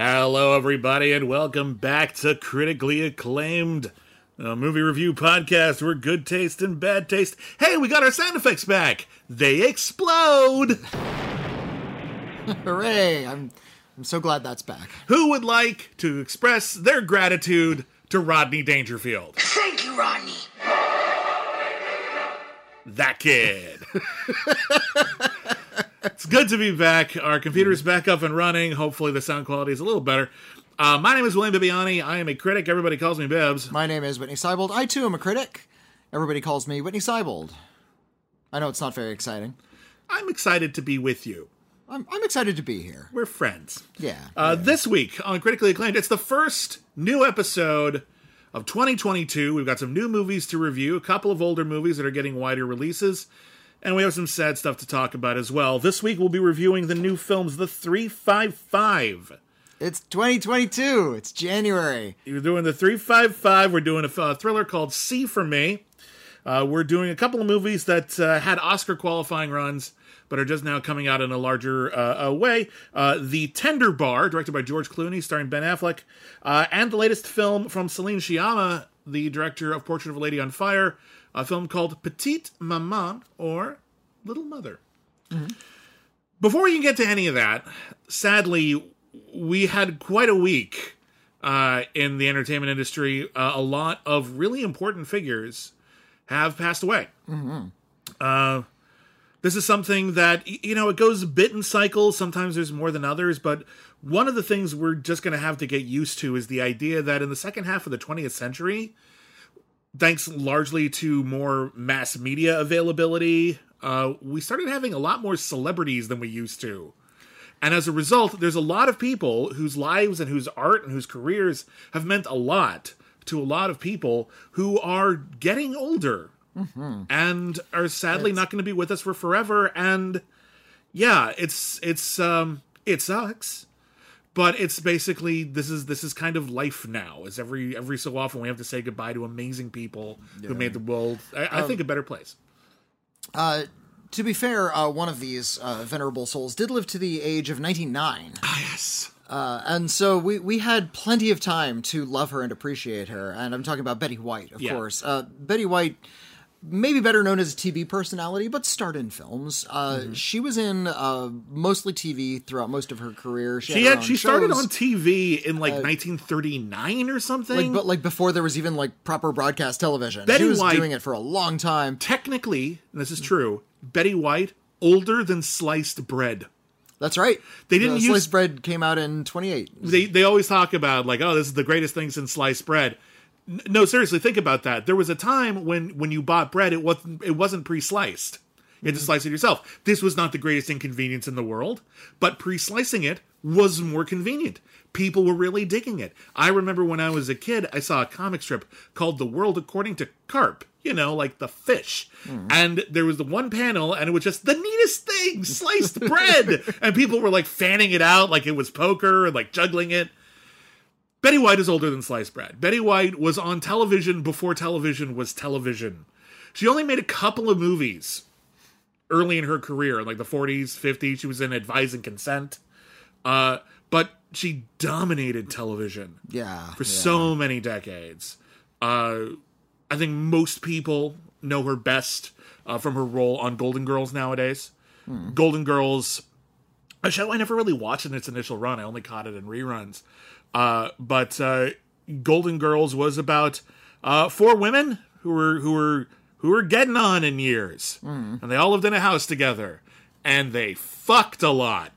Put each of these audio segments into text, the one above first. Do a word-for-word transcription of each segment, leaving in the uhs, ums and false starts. Hello, everybody, and welcome back to Critically Acclaimed, a movie review podcast where good taste and bad taste... Hey, we got our sound effects back! They explode! Hooray! I'm I'm so glad that's back. Who would like to express their gratitude to Rodney Dangerfield? Thank you, Rodney! That kid! It's good to be back. Our computer's back up and running. Hopefully the sound quality is a little better. Uh, my name is William Bibiani. I am a critic. Everybody calls me Bibbs. My name is Whitney Seibold. I, too, am a critic. Everybody calls me Whitney Seibold. I know it's not very exciting. I'm excited to be with you. I'm, I'm excited to be here. We're friends. Yeah. Uh, yeah. This week on Critically Acclaimed, it's the first new episode of twenty twenty-two. We've got some new movies to review, a couple of older movies that are getting wider releases. And we have some sad stuff to talk about as well. This week we'll be reviewing the new films, The three five five. It's twenty twenty-two. It's January. You're doing The three five five. We're doing a thriller called See For Me. Uh, we're doing a couple of movies that uh, had Oscar qualifying runs, but are just now coming out in a larger uh, way. Uh, The Tender Bar, directed by George Clooney, starring Ben Affleck. Uh, and the latest film from Céline Sciamma, the director of Portrait of a Lady on Fire, a film called Petite Maman, or Little Mother. Mm-hmm. Before you get to any of that, sadly, we had quite a week uh, in the entertainment industry. Uh, a lot of really important figures have passed away. Mm-hmm. Uh, this is something that, you know, it goes a bit in cycles. Sometimes there's more than others. But one of the things we're just going to have to get used to is the idea that in the second half of the twentieth century, thanks largely to more mass media availability, uh, we started having a lot more celebrities than we used to. And as a result, there's a lot of people whose lives and whose art and whose careers have meant a lot to a lot of people who are getting older mm-hmm. and are sadly it's... not going to be with us for forever. And yeah, it's it's um, it sucks. But it's basically, this is this is kind of life now. Is every every so often we have to say goodbye to amazing people yeah. who made the world, I, I think, um, a better place. Uh, to be fair, uh, one of these uh, venerable souls did live to the age of ninety-nine. Ah, yes. Uh, and so we, we had plenty of time to love her and appreciate her. And I'm talking about Betty White, of yeah. course. Uh, Betty White, maybe better known as a T V personality, but starred in films. Uh, mm-hmm. She was in uh, mostly T V throughout most of her career. She, she, had, her she started on T V in like uh, nineteen thirty-nine or something. Like, but like before there was even like proper broadcast television. Betty she was White, doing it for a long time. Technically, and this is true, Betty White, older than sliced bread. That's right. They didn't uh, use sliced bread came out in twenty-eight. They they always talk about like, oh, this is the greatest thing since sliced bread. No, seriously, think about that. There was a time when, when you bought bread, it wasn't it wasn't pre-sliced. You had to slice it yourself. This was not the greatest inconvenience in the world, but pre-slicing it was more convenient. People were really digging it. I remember when I was a kid, I saw a comic strip called The World According to Carp, you know, like the fish. Mm. And there was the one panel, and it was just the neatest thing, sliced bread. And people were, like, fanning it out like it was poker and, like, juggling it. Betty White is older than sliced bread. Betty White was on television before television was television. She only made a couple of movies early in her career, in like the forties, fifties. She was in Advise and Consent. Uh, but she dominated television yeah, for yeah. so many decades. Uh, I think most people know her best uh, from her role on Golden Girls nowadays. Hmm. Golden Girls, a show I never really watched in its initial run. I only caught it in reruns. Uh, but uh, Golden Girls was about uh, four women who were who were who were getting on in years, mm. and they all lived in a house together, and they fucked a lot.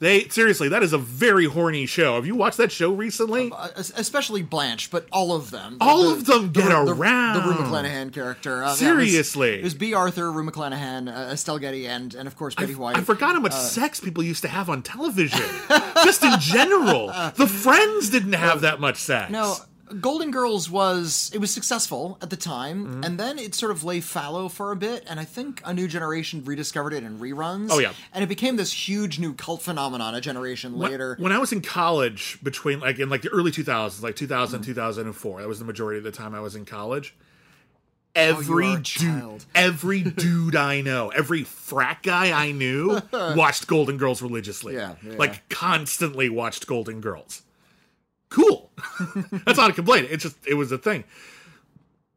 They seriously, that is a very horny show. Have you watched that show recently? Um, especially Blanche, but all of them, all the, of them the, get the, around. The, the Rue McClanahan character, um, seriously, it was B. Arthur, Rue McClanahan, uh, Estelle Getty, and and of course Betty I, White. I forgot how much uh, sex people used to have on television, just in general. The Friends didn't have um, that much sex. No. Golden Girls was, it was successful at the time, mm-hmm. and then it sort of lay fallow for a bit, and I think a new generation rediscovered it in reruns. Oh, yeah. And it became this huge new cult phenomenon a generation when, later. When I was in college, between, like, in, like, the early two thousands, like, two thousand, mm-hmm. two thousand four, that was the majority of the time I was in college, every oh, dude, every dude I know, every frat guy I knew watched Golden Girls religiously. Yeah, yeah. Like constantly watched Golden Girls. Cool. That's not a complaint. It's just, it was a thing.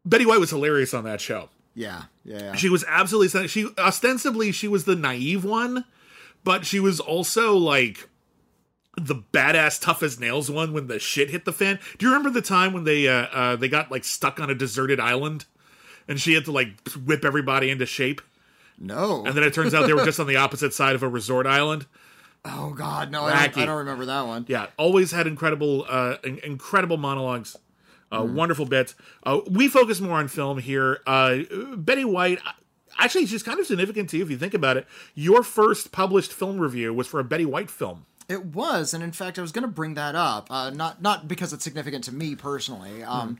Betty White was hilarious on that show. Yeah, yeah, yeah. She was absolutely, she ostensibly, she was the naive one, but she was also like the badass tough as nails one when the shit hit the fan. Do you remember the time when they, uh, uh, they got like stuck on a deserted island and she had to like whip everybody into shape? No. And then it turns out they were just on the opposite side of a resort island. Oh God, no, I don't, I don't remember that one. Yeah. Always had incredible, uh, in- incredible monologues. Uh, mm. Wonderful bits. Uh, we focus more on film here. Uh, Betty White, actually, she's kind of significant to you if you think about it. Your first published film review was for a Betty White film. It was, and in fact, I was going to bring that up. Uh, not not because it's significant to me personally. Um,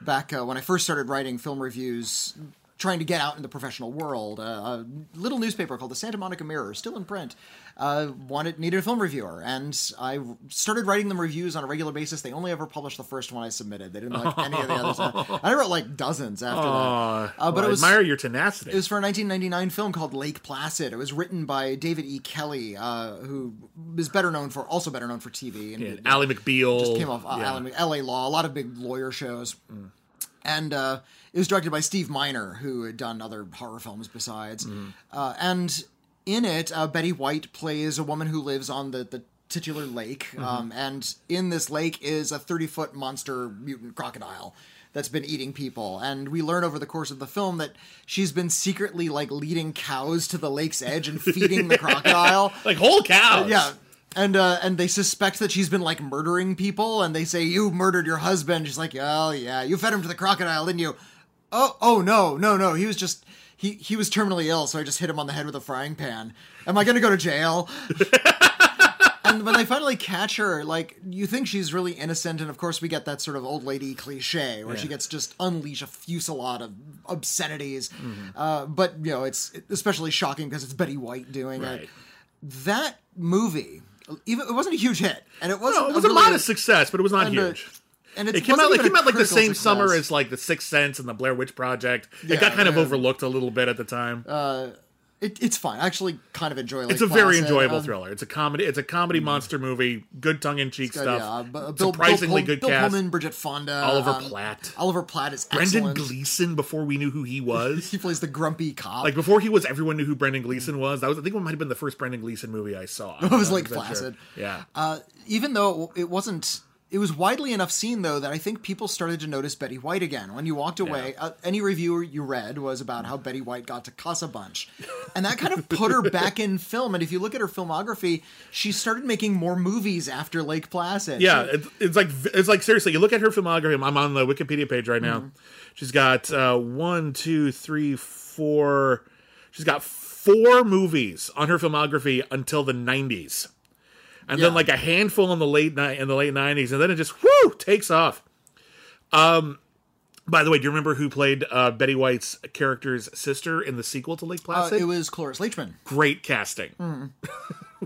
mm. Back uh, when I first started writing film reviews, trying to get out in the professional world, uh, a little newspaper called the Santa Monica Mirror, still in print, uh, wanted needed a film reviewer, and I started writing them reviews on a regular basis. They only ever published the first one I submitted. They didn't like any of the others. And I wrote like dozens after Aww. that. Uh, but well, it was, I admire your tenacity. It was for a nineteen ninety-nine film called Lake Placid. It was written by David E. Kelly, uh, who is better known for also better known for T V. And, yeah, and Ally McBeal just came off uh, yeah. Ally, L A. Law, a lot of big lawyer shows. Mm. And uh, it was directed by Steve Miner, who had done other horror films besides. Mm. Uh, and in it, uh, Betty White plays a woman who lives on the, the titular lake. Mm-hmm. Um, and in this lake is a thirty-foot monster mutant crocodile that's been eating people. And we learn over the course of the film that she's been secretly, like, leading cows to the lake's edge and feeding the crocodile. Like, whole cows! Uh, yeah. And uh, and they suspect that she's been, like, murdering people, and they say, you murdered your husband. She's like, oh, yeah, you fed him to the crocodile, didn't you? Oh, oh no, no, no, he was just, he, he was terminally ill, so I just hit him on the head with a frying pan. Am I going to go to jail? And when they finally catch her, like, you think she's really innocent, and of course we get that sort of old lady cliche, where yeah. she gets just unleash a fusillade of obscenities. Mm-hmm. Uh, but, you know, it's especially shocking because it's Betty White doing right. it. That movie... Even, it wasn't a huge hit, and it wasn't. No, it was a, really a modest success, but it was not and huge. A, and it's, it came out, it came out like the same success. summer as like The Sixth Sense and The Blair Witch Project. Yeah, it got kind yeah. of overlooked a little bit at the time. Uh, it, it's fine. I actually kind of enjoy. Lake it's a Placid. very enjoyable um, thriller. It's a comedy. It's a comedy mm-hmm. monster movie. Good tongue-in-cheek good, stuff. Yeah, but, uh, Bill, surprisingly Bill, Bill, good Bill cast. Bill Pullman, Bridget Fonda, Oliver um, Platt. Oliver Platt is Brendan excellent. Gleeson. Before we knew who he was, he plays the grumpy cop. Like before he was, everyone knew who Brendan Gleeson was. That was, I think, it might have been the first Brendan Gleeson movie I saw. It was Lake Placid. Sure. Yeah. Uh, even though it wasn't. It was widely enough seen, though, that I think people started to notice Betty White again. When you walked away, yeah. uh, any review you read was about how Betty White got to cuss a bunch. And that kind of put her back in film. And if you look at her filmography, she started making more movies after Lake Placid. Yeah, she, it, it's like, it's like seriously, you look at her filmography. I'm on the Wikipedia page right now. Mm-hmm. She's got uh, one, two, three, four. She's got four movies on her filmography until the nineties. And yeah. then like a handful in the late night in the late nineties, and then it just whoo takes off. Um, by the way, do you remember who played uh, Betty White's character's sister in the sequel to Lake Placid? Uh, it was Cloris Leachman. Great casting. Mm.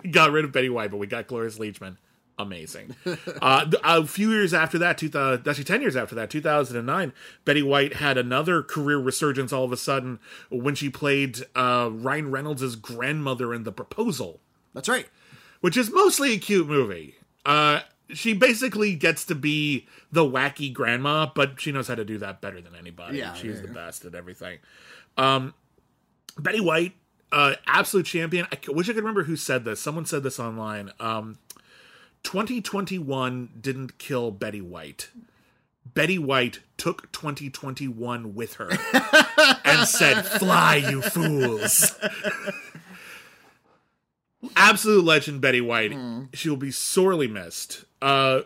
We got rid of Betty White, but we got Cloris Leachman. Amazing. uh, a few years after that, two thousand actually ten years after that, two thousand and nine, Betty White had another career resurgence. All of a sudden, when she played uh, Ryan Reynolds' grandmother in The Proposal. That's right. Which is mostly a cute movie. Uh, she basically gets to be the wacky grandma, but she knows how to do that better than anybody. Yeah, She's yeah, the yeah. best at everything. Um, Betty White, uh, absolute champion. I wish I could remember who said this. Someone said this online. Um, twenty twenty-one didn't kill Betty White. Betty White took twenty twenty-one with her and said, "Fly, you fools." Absolute legend, Betty White. Mm. She will be sorely missed. Uh,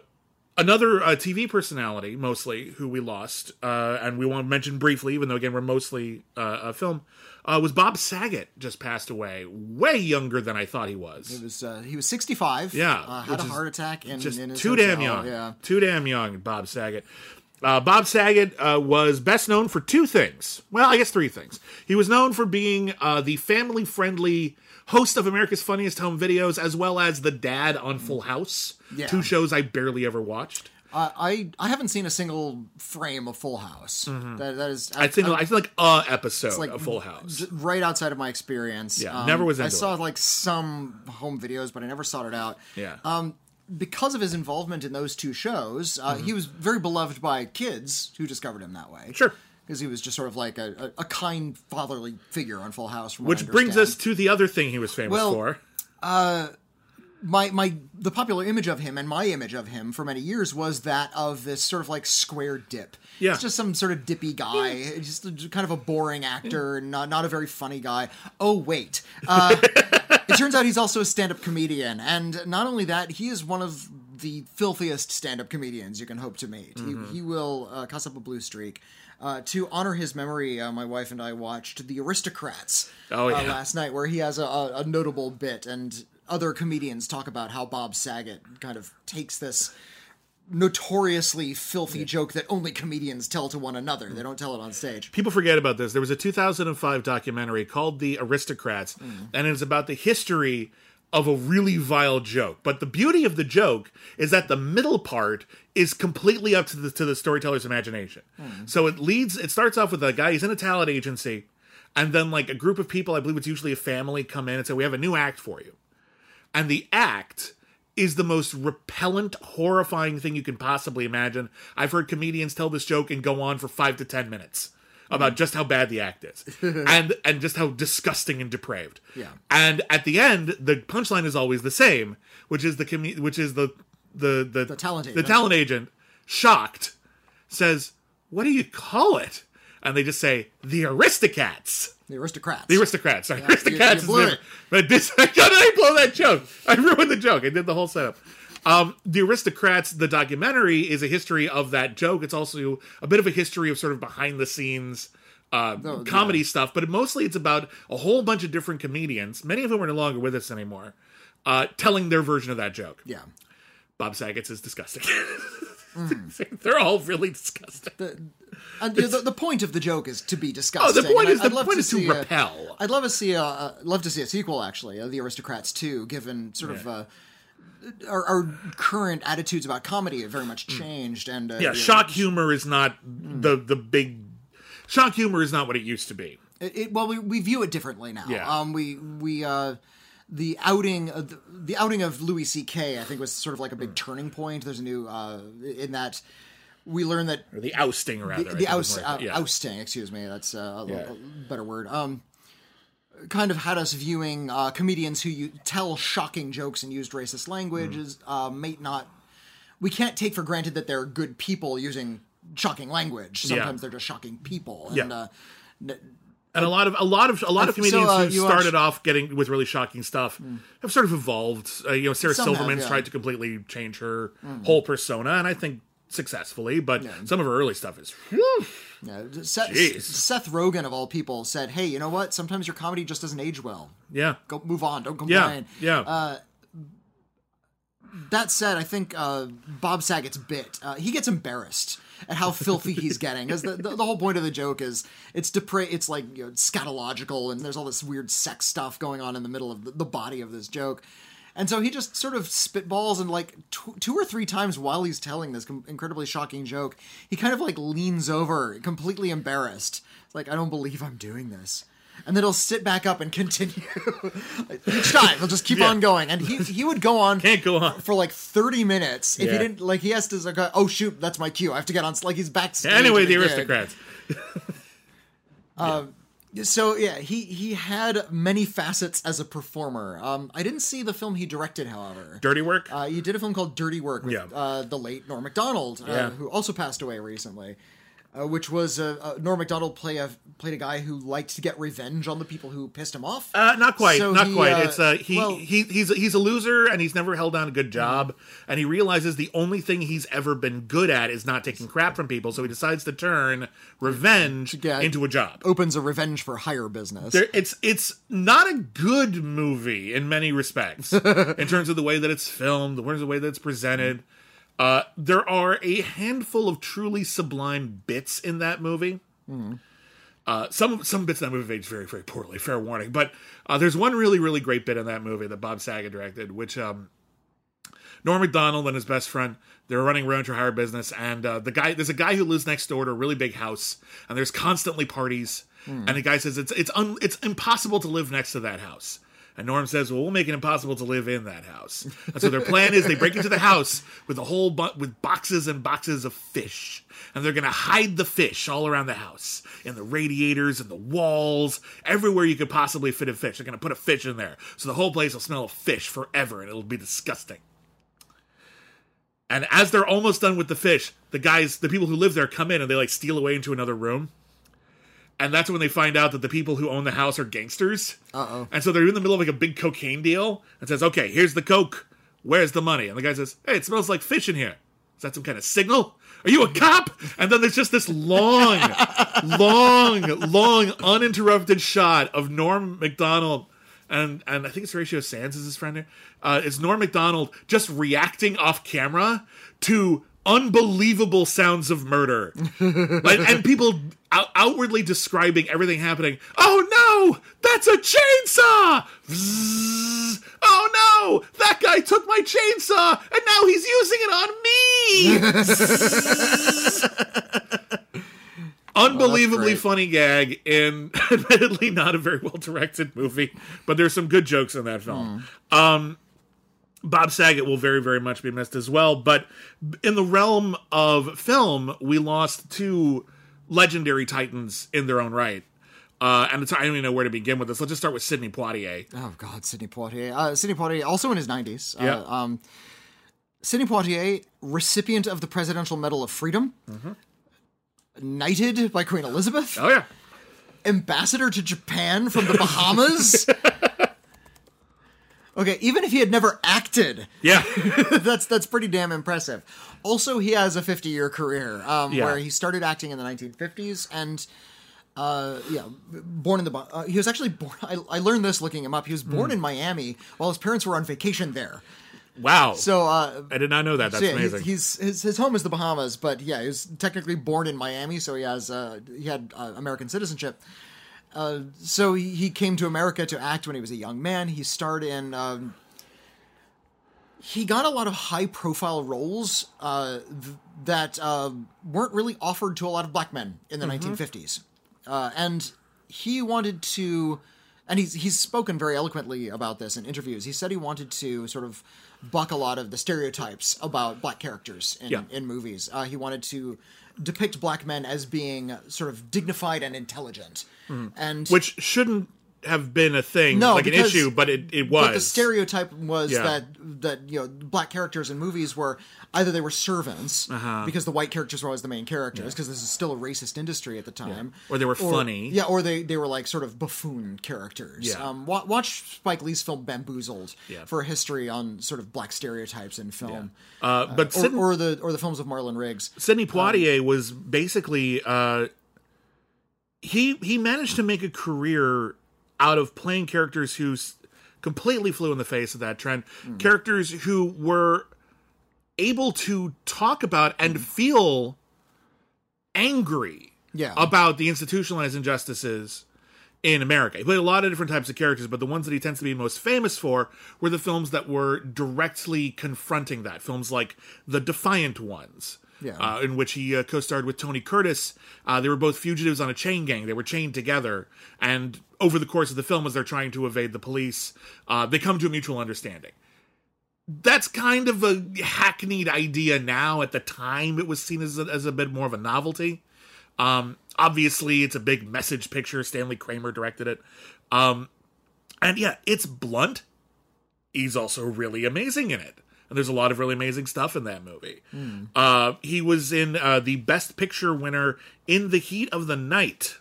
another uh, T V personality, mostly, who we lost, uh, and we want to mention briefly, even though, again, we're mostly uh, a film, uh, was Bob Saget, just passed away, way younger than I thought he was. It was uh, he was sixty-five. Yeah. Uh, had a heart attack. In, just in his too hotel. damn young. Yeah. Too damn young, Bob Saget. Uh, Bob Saget uh, was best known for two things. Well, I guess three things. He was known for being uh, the family-friendly host of America's Funniest Home Videos, as well as the dad on Full House, yeah. two shows I barely ever watched. Uh, I I haven't seen a single frame of Full House. Mm-hmm. That that is I, I think I, I think like a episode like of Full House right outside of my experience. Yeah, um, never was. Into I saw it. like some home videos, but I never sought it out. Yeah. Um, because of his involvement in those two shows, uh, mm-hmm. he was very beloved by kids who discovered him that way. Sure. Because he was just sort of like a, a, a kind fatherly figure on Full House. From Which brings us to the other thing he was famous well, for. Uh, my my the popular image of him and my image of him for many years was that of this sort of like square dip. Yeah. It's just some sort of dippy guy. Yeah. Just a, kind of a boring actor. Yeah. Not, not a very funny guy. Oh, wait. Uh, it turns out he's also a stand-up comedian. And not only that, he is one of the filthiest stand-up comedians you can hope to meet. Mm-hmm. He, he will uh, cuss up a blue streak. Uh, to honor his memory, uh, my wife and I watched The Aristocrats oh, yeah. uh, last night, where he has a, a, a notable bit, and other comedians talk about how Bob Saget kind of takes this notoriously filthy yeah. joke that only comedians tell to one another. They don't tell it on stage. People forget about this. There was a two thousand five documentary called The Aristocrats, mm. and it's about the history of a really vile joke. But the beauty of the joke is that the middle part is completely up to the, to the storyteller's imagination. Mm. So it leads, it starts off with a guy, he's in a talent agency, and then like a group of people, I believe it's usually a family, come in and say, we have a new act for you. And the act is the most repellent, horrifying thing you can possibly imagine. I've heard comedians tell this joke and go on for five to ten minutes about just how bad the act is and and just how disgusting and depraved. Yeah. And at the end, the punchline is always the same, which is the commu- which is the the the, the talent agent. The talent agent, shocked, says, "What do you call it?" And they just say, "The Aristocrats." The Aristocrats. The Aristocrats. Sorry, yeah, Aristocrats. You, you blew is it. But this, how did I blow that joke? I ruined the joke. I did the whole setup. Um, The Aristocrats, the documentary, is a history of that joke. It's also a bit of a history of sort of behind-the-scenes uh, oh, comedy yeah. stuff. But it, mostly it's about a whole bunch of different comedians, many of whom are no longer with us anymore, uh, telling their version of that joke. Yeah. Bob Saget's is disgusting. Mm. They're all really disgusting. The, uh, the, the point of the joke is to be disgusting. Oh, the point is, I, the point to, is to repel. A, I'd love to see a, uh, love to see a sequel, actually, uh, The Aristocrats two, given sort yeah. of... Uh, Our, our current attitudes about comedy have very much changed, and uh, yeah, yeah, shock humor is not the the big shock humor is not what it used to be. It, it, well, we we view it differently now. Yeah. Um, we we uh, the outing uh, the, the outing of Louis C K I think was sort of like a big mm. turning point. There's a new uh, in that we learned that or the ousting rather the, the oust, uh, yeah. ousting. Excuse me, that's uh, a, yeah. a, a better word. Um. Kind of had us viewing uh, comedians who you tell shocking jokes and used racist languages mm. uh, may not... We can't take for granted that they're good people using shocking language. Sometimes yeah. they're just shocking people. And, yeah. uh, n- and a lot of a lot of a lot of comedians so, uh, who started watched... off getting with really shocking stuff mm. have sort of evolved. Uh, you know, Sarah some Silverman's have, yeah. tried to completely change her mm. whole persona, and I think successfully, but yeah. some of her early stuff is. Whew, yeah, Seth, Seth Rogen of all people said, "Hey, you know what? Sometimes your comedy just doesn't age well. Yeah, go move on. Don't complain." Yeah. yeah. Uh, that said, I think uh, Bob Saget's bit uh, he gets embarrassed at how filthy he's getting, because the, the, the whole point of the joke is it's depra- It's like you know, scatological, and there's all this weird sex stuff going on in the middle of the, the body of this joke. And so he just sort of spitballs, and like tw- two or three times while he's telling this com- incredibly shocking joke, he kind of like leans over, completely embarrassed. It's like, I don't believe I'm doing this. And then he'll sit back up and continue. like, each time, he'll just keep yeah. on going. And he he would go on, Can't go on. for like thirty minutes. If yeah. he didn't, like he has to, like, oh shoot, that's my cue. I have to get on, like he's backstage. Anyway, the, the Aristocrats. um, yeah. So, yeah, he, he had many facets as a performer. Um, I didn't see the film he directed, however. Dirty Work? Uh, he did a film called Dirty Work with yeah. uh, the late Norm MacDonald, uh, yeah. who also passed away recently, uh, which was uh, uh, Norm MacDonald play a, played a guy who liked to get revenge on the people who pissed him off. Uh, not quite, so not he, quite. Uh, it's uh, he, well, he he's he's a loser, and he's never held down a good job, mm-hmm. and he realizes the only thing he's ever been good at is not taking crap from people, so he decides to turn revenge yeah, into a job. Opens a revenge for hire business. There, it's it's not a good movie in many respects, in terms of the way that it's filmed, in terms of the way that it's presented. Mm-hmm. Uh, there are a handful of truly sublime bits in that movie. Mm. Uh, some some bits in that movie age very, very poorly, fair warning. But uh, there's one really, really great bit in that movie that Bob Saget directed, which um, Norm MacDonald and his best friend, they're running around to hire business, and uh, the guy, there's a guy who lives next door to a really big house, and there's constantly parties, mm. and the guy says it's it's un, it's impossible to live next to that house. And Norm says, well, we'll make it impossible to live in that house. And so their plan is they break into the house with a whole bu- with boxes and boxes of fish. And they're going to hide the fish all around the house. In the radiators, in the walls, everywhere you could possibly fit a fish. They're going to put a fish in there. So the whole place will smell of fish forever, and it'll be disgusting. And as they're almost done with the fish, the guys, the people who live there come in, and they like steal away into another room. And that's when they find out that the people who own the house are gangsters. Uh-oh. And so they're in the middle of like a big cocaine deal and says, okay, here's the coke. Where's the money? And the guy says, hey, it smells like fish in here. Is that some kind of signal? Are you a cop? And then there's just this long, long, long, uninterrupted shot of Norm MacDonald. And and I think it's Horatio Sands is his friend there. Uh, it's Norm MacDonald just reacting off camera to unbelievable sounds of murder, like, and people out- outwardly describing everything happening. Oh no, that's a chainsaw! Vzz. Oh no, that guy took my chainsaw and now he's using it on me. Unbelievably oh, funny gag in admittedly not a very well directed movie, but there's some good jokes in that film. Mm. Um, Bob Saget will very, very much be missed as well. But in the realm of film, we lost two legendary titans in their own right. Uh, and it's, I don't even know where to begin with this. Let's just start with Sidney Poitier. Oh, God, Sidney Poitier. Uh, Sidney Poitier, also in his nineties. Yeah. Uh, um, Sidney Poitier, recipient of the Presidential Medal of Freedom. Mm-hmm. Knighted by Queen Elizabeth. Oh, yeah. Ambassador to Japan from the Bahamas. Okay, even if he had never acted, yeah, that's that's pretty damn impressive. Also, he has a fifty-year career um, yeah. where he started acting in the nineteen fifties, and uh, yeah, born in the uh, he was actually born. I, I learned this looking him up. He was born mm. in Miami while his parents were on vacation there. Wow! So uh, I did not know that. That's so, yeah, amazing. He's, he's his his home is the Bahamas, but yeah, he was technically born in Miami, so he has uh, he had uh, American citizenship. Uh, so he, he came to America to act when he was a young man. He starred in, um, he got a lot of high profile roles, uh, th- that, uh, weren't really offered to a lot of black men in the mm-hmm. nineteen fifties. Uh, and he wanted to, and he's, he's spoken very eloquently about this in interviews. He said he wanted to sort of buck a lot of the stereotypes about black characters in, yeah. in movies. Uh, he wanted to depict black men as being sort of dignified and intelligent. Mm. And which shouldn't have been a thing, no, like because, an issue, but it, it was. But the stereotype was yeah. that, that you know, black characters in movies were either they were servants, uh-huh. because the white characters were always the main characters, because yeah. this is still a racist industry at the time. Yeah. Or they were or, funny. Yeah, or they, they were like sort of buffoon characters. Yeah. Um, wa- watch Spike Lee's film Bamboozled yeah. for a history on sort of black stereotypes in film. Yeah. Uh, but uh, Sid- or, or, the, or the films of Marlon Riggs. Sidney Poitier um, was basically... Uh, He he managed to make a career out of playing characters who s- completely flew in the face of that trend. Mm. Characters who were able to talk about and mm. feel angry yeah. about the institutionalized injustices in America. He played a lot of different types of characters, but the ones that he tends to be most famous for were the films that were directly confronting that. Films like The Defiant Ones. Yeah. Uh, in which he uh, co-starred with Tony Curtis. Uh, they were both fugitives on a chain gang. They were chained together. And over the course of the film, as they're trying to evade the police, uh, they come to a mutual understanding. That's kind of a hackneyed idea now. At the time, it was seen as a, as a bit more of a novelty. Um, obviously, it's a big message picture. Stanley Kramer directed it. Um, and yeah, it's blunt. He's also really amazing in it. And there's a lot of really amazing stuff in that movie. Mm. Uh, he was in uh, the Best Picture winner In the Heat of the Night.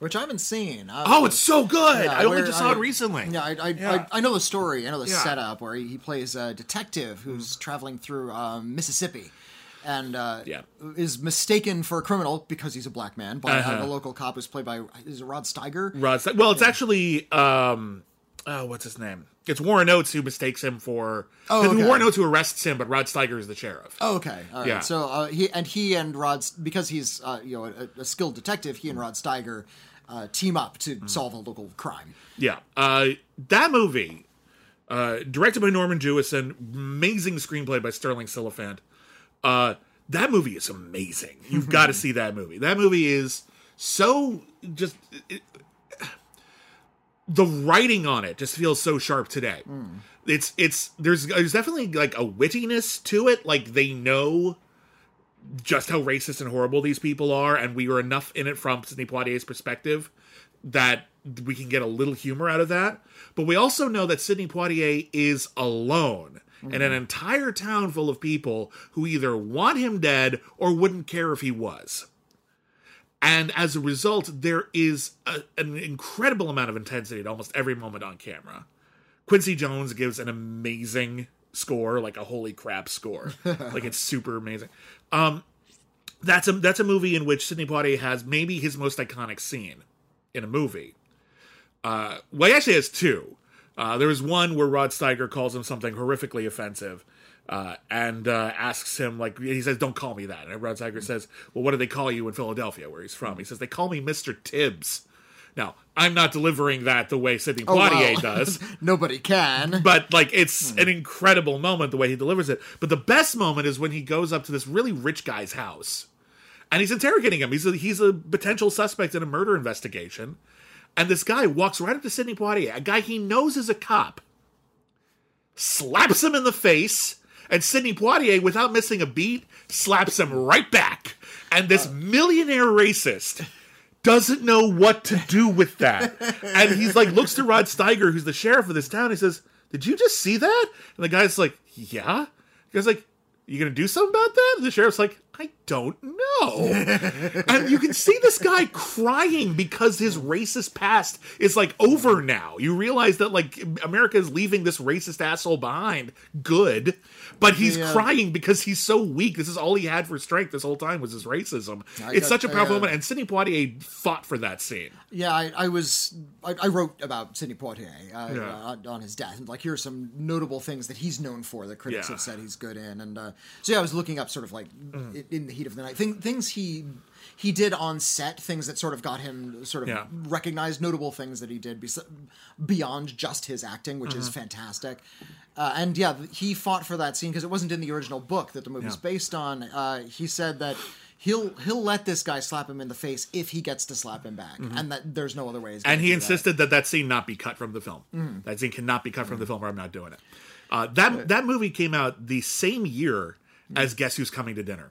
Which I haven't seen. Uh, oh, it's so good! Yeah, I only just saw it recently. Yeah, I I, yeah. I I know the story. I know the yeah. setup where he, he plays a detective who's mm. traveling through um, Mississippi. And uh, yeah. is mistaken for a criminal because he's a black man. By uh-huh. a local cop who's played by is it Rod Steiger? Rod Steiger. Well, it's yeah. actually... Um, oh, what's his name? It's Warren Oates who mistakes him for... Oh, okay. Warren Oates who arrests him, but Rod Steiger is the sheriff. Oh, okay. All right. Yeah. So, uh, he and he and Rod... Because he's uh, you know a, a skilled detective, he and Rod Steiger uh, team up to mm. solve a local crime. Yeah. Uh, that movie, Uh, directed by Norman Jewison, amazing screenplay by Sterling Siliphant. Uh, that movie is amazing. You've got to see that movie. That movie is so just... It, the writing on it just feels so sharp today. Mm. It's it's there's there's definitely like a wittiness to it. Like they know just how racist and horrible these people are, and we were enough in it from Sidney Poitier's perspective that we can get a little humor out of that. But we also know that Sidney Poitier is alone mm. in an entire town full of people who either want him dead or wouldn't care if he was. And as a result, there is a, an incredible amount of intensity at almost every moment on camera. Quincy Jones gives an amazing score, like a holy crap score. Like, it's super amazing. Um, that's a that's a movie in which Sidney Poitier has maybe his most iconic scene in a movie. Uh, well, he actually has two. Uh, there was one where Rod Steiger calls him something horrifically offensive. Uh, and uh, asks him, like, he says, "Don't call me that." And Rod Steiger says, "Well, what do they call you in Philadelphia, where he's from?" He says, "They call me Mister Tibbs." Now, I'm not delivering that the way Sidney oh, Poitier wow. does. Nobody can. But, like, it's hmm. an incredible moment, the way he delivers it. But the best moment is when he goes up to this really rich guy's house. And he's interrogating him. He's a, he's a potential suspect in a murder investigation. And this guy walks right up to Sidney Poitier, a guy he knows is a cop, slaps him in the face. And Sidney Poitier, without missing a beat, slaps him right back. And this millionaire racist doesn't know what to do with that. And he's like, looks to Rod Steiger, who's the sheriff of this town. He says, "Did you just see that?" And the guy's like, "Yeah." The guy's like, "You gonna do something about that?" And the sheriff's like, "I don't know." And you can see this guy crying because his racist past is like over now. You realize that like America is leaving this racist asshole behind. Good. But he's yeah. crying because he's so weak. This is all he had for strength this whole time was his racism. I it's got, such a powerful uh, moment. And Sidney Poitier fought for that scene. Yeah, I, I was, I, I wrote about Sidney Poitier uh, yeah. uh, on his death. And like, here are some notable things that he's known for that critics yeah. have said he's good in. And uh, so yeah, I was looking up sort of like mm. In the Heat of the Night, Thing, things he... He did on set things that sort of got him sort of yeah. recognized, notable things that he did be- beyond just his acting, which mm-hmm. is fantastic. Uh, and yeah, he fought for that scene because it wasn't in the original book that the movie's yeah. based on. Uh, he said that he'll he'll let this guy slap him in the face if he gets to slap him back, mm-hmm. and that there's no other way. And he insisted that. that that scene not be cut from the film. Mm. That scene cannot be cut mm. from the film, or I'm not doing it. Uh, that yeah. that movie came out the same year mm. as Guess Who's Coming to Dinner.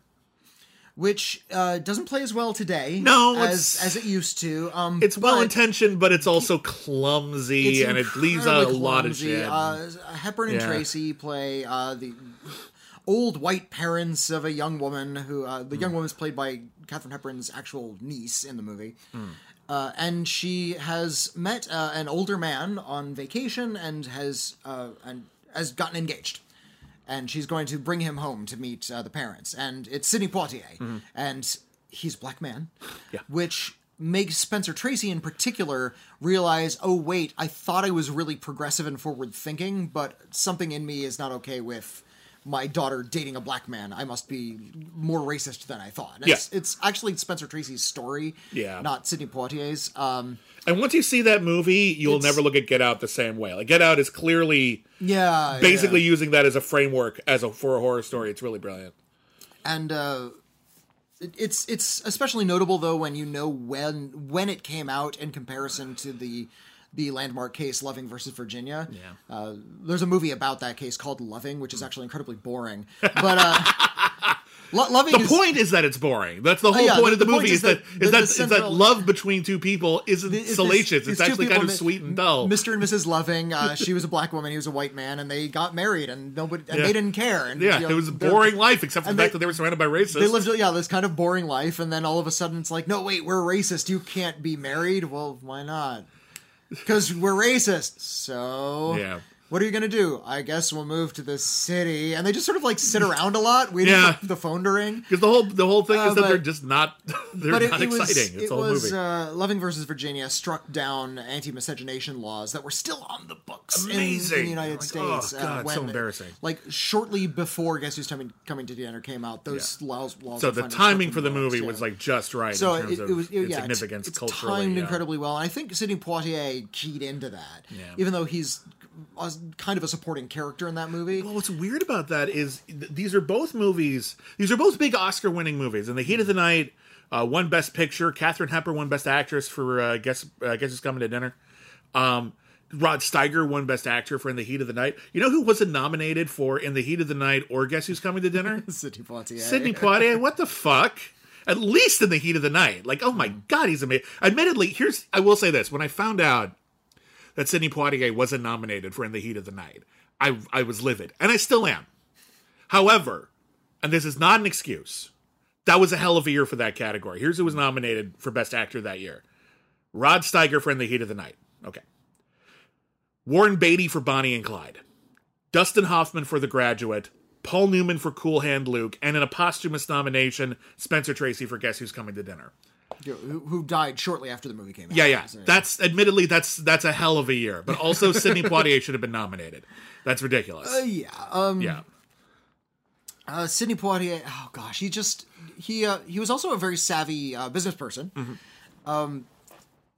Which uh, doesn't play as well today no, as as it used to. Um, it's well-intentioned, but it's also clumsy, it's and it leaves out a clumsy. lot of shit. Uh, Hepburn and yeah. Tracy play uh, the old white parents of a young woman. who uh, The mm. young woman is played by Katharine Hepburn's actual niece in the movie. Mm. Uh, and she has met uh, an older man on vacation and has uh, and has gotten engaged. And she's going to bring him home to meet uh, the parents. And it's Sidney Poitier. Mm-hmm. And he's a black man. Yeah. Which makes Spencer Tracy in particular realize, oh, wait, I thought I was really progressive and forward-thinking, but something in me is not okay with my daughter dating a black man. I must be more racist than I thought. Yeah. It's, it's actually Spencer Tracy's story, yeah. not Sidney Poitier's. Um, and once you see that movie, you'll never look at Get Out the same way. Like, Get Out is clearly yeah, basically yeah. using that as a framework as a for a horror story. It's really brilliant. And uh, it, it's it's especially notable, though, when you know when when it came out in comparison to the... the landmark case Loving versus Virginia. Yeah. Uh, there's a movie about that case called Loving, which is actually incredibly boring. But uh, lo- Loving The is, point is that it's boring. That's the whole uh, yeah, point the, of the, the movie is that, that, the, is, the, that the is that love between two people isn't the, is, salacious. It's actually kind of sweet and dull. Mister and Missus Loving, uh, she was a black woman, he was a white man, and they got married and nobody and yeah. they didn't care. And, yeah, you know, it was a boring life except for the they, fact that they were surrounded by racists. They lived yeah, this kind of boring life, and then all of a sudden it's like, no, wait, we're racist. You can't be married. Well, why not? Because we're racist, so yeah. what are you going to do? I guess we'll move to the city. And they just sort of, like, sit around a lot waiting yeah. for the phone to ring. Because the whole, the whole thing uh, is but, that they're just not, they're but it, not it was, exciting. It's it all was, movie. Uh, Loving versus Virginia struck down anti-miscegenation laws that were still on the books in, in the United like, States. Oh, God, uh, when, so embarrassing. Like, shortly before Guess Who's Coming, Coming to Dinner came out, those yeah. laws, laws... So the timing for the movie yeah. was, like, just right so in terms it, it was, of yeah, its significance it's, it's culturally. It's timed yeah. incredibly well. And I think Sidney Poitier keyed into that. Yeah. Even though he's... a, kind of a supporting character in that movie. Well, what's weird about that is th- these are both movies. These are both big Oscar-winning movies. In the Heat of the Night, uh, won Best Picture. Katharine Hepburn won Best Actress for uh, Guess uh, Guess Who's Coming to Dinner. Um, Rod Steiger won Best Actor for In the Heat of the Night. You know who wasn't nominated for In the Heat of the Night or Guess Who's Coming to Dinner? Sidney Poitier. Sidney Poitier. What the fuck? At least In the Heat of the Night. Like, oh my mm. God, he's amazing. Admittedly, here's, I will say this. When I found out that Sidney Poitier wasn't nominated for In the Heat of the Night, I I was livid. And I still am. However, and this is not an excuse, that was a hell of a year for that category. Here's who was nominated for Best Actor that year. Rod Steiger for In the Heat of the Night. Okay. Warren Beatty for Bonnie and Clyde. Dustin Hoffman for The Graduate. Paul Newman for Cool Hand Luke, and in a posthumous nomination, Spencer Tracy for Guess Who's Coming to Dinner. Who died shortly after the movie came out. Yeah, yeah. So, yeah. That's, admittedly, that's that's a hell of a year. But also, Sidney Poitier should have been nominated. That's ridiculous. Uh, yeah. Um, yeah. Uh, Sidney Poitier, oh gosh, he just, he uh, he was also a very savvy uh, business person. Mm-hmm. Um,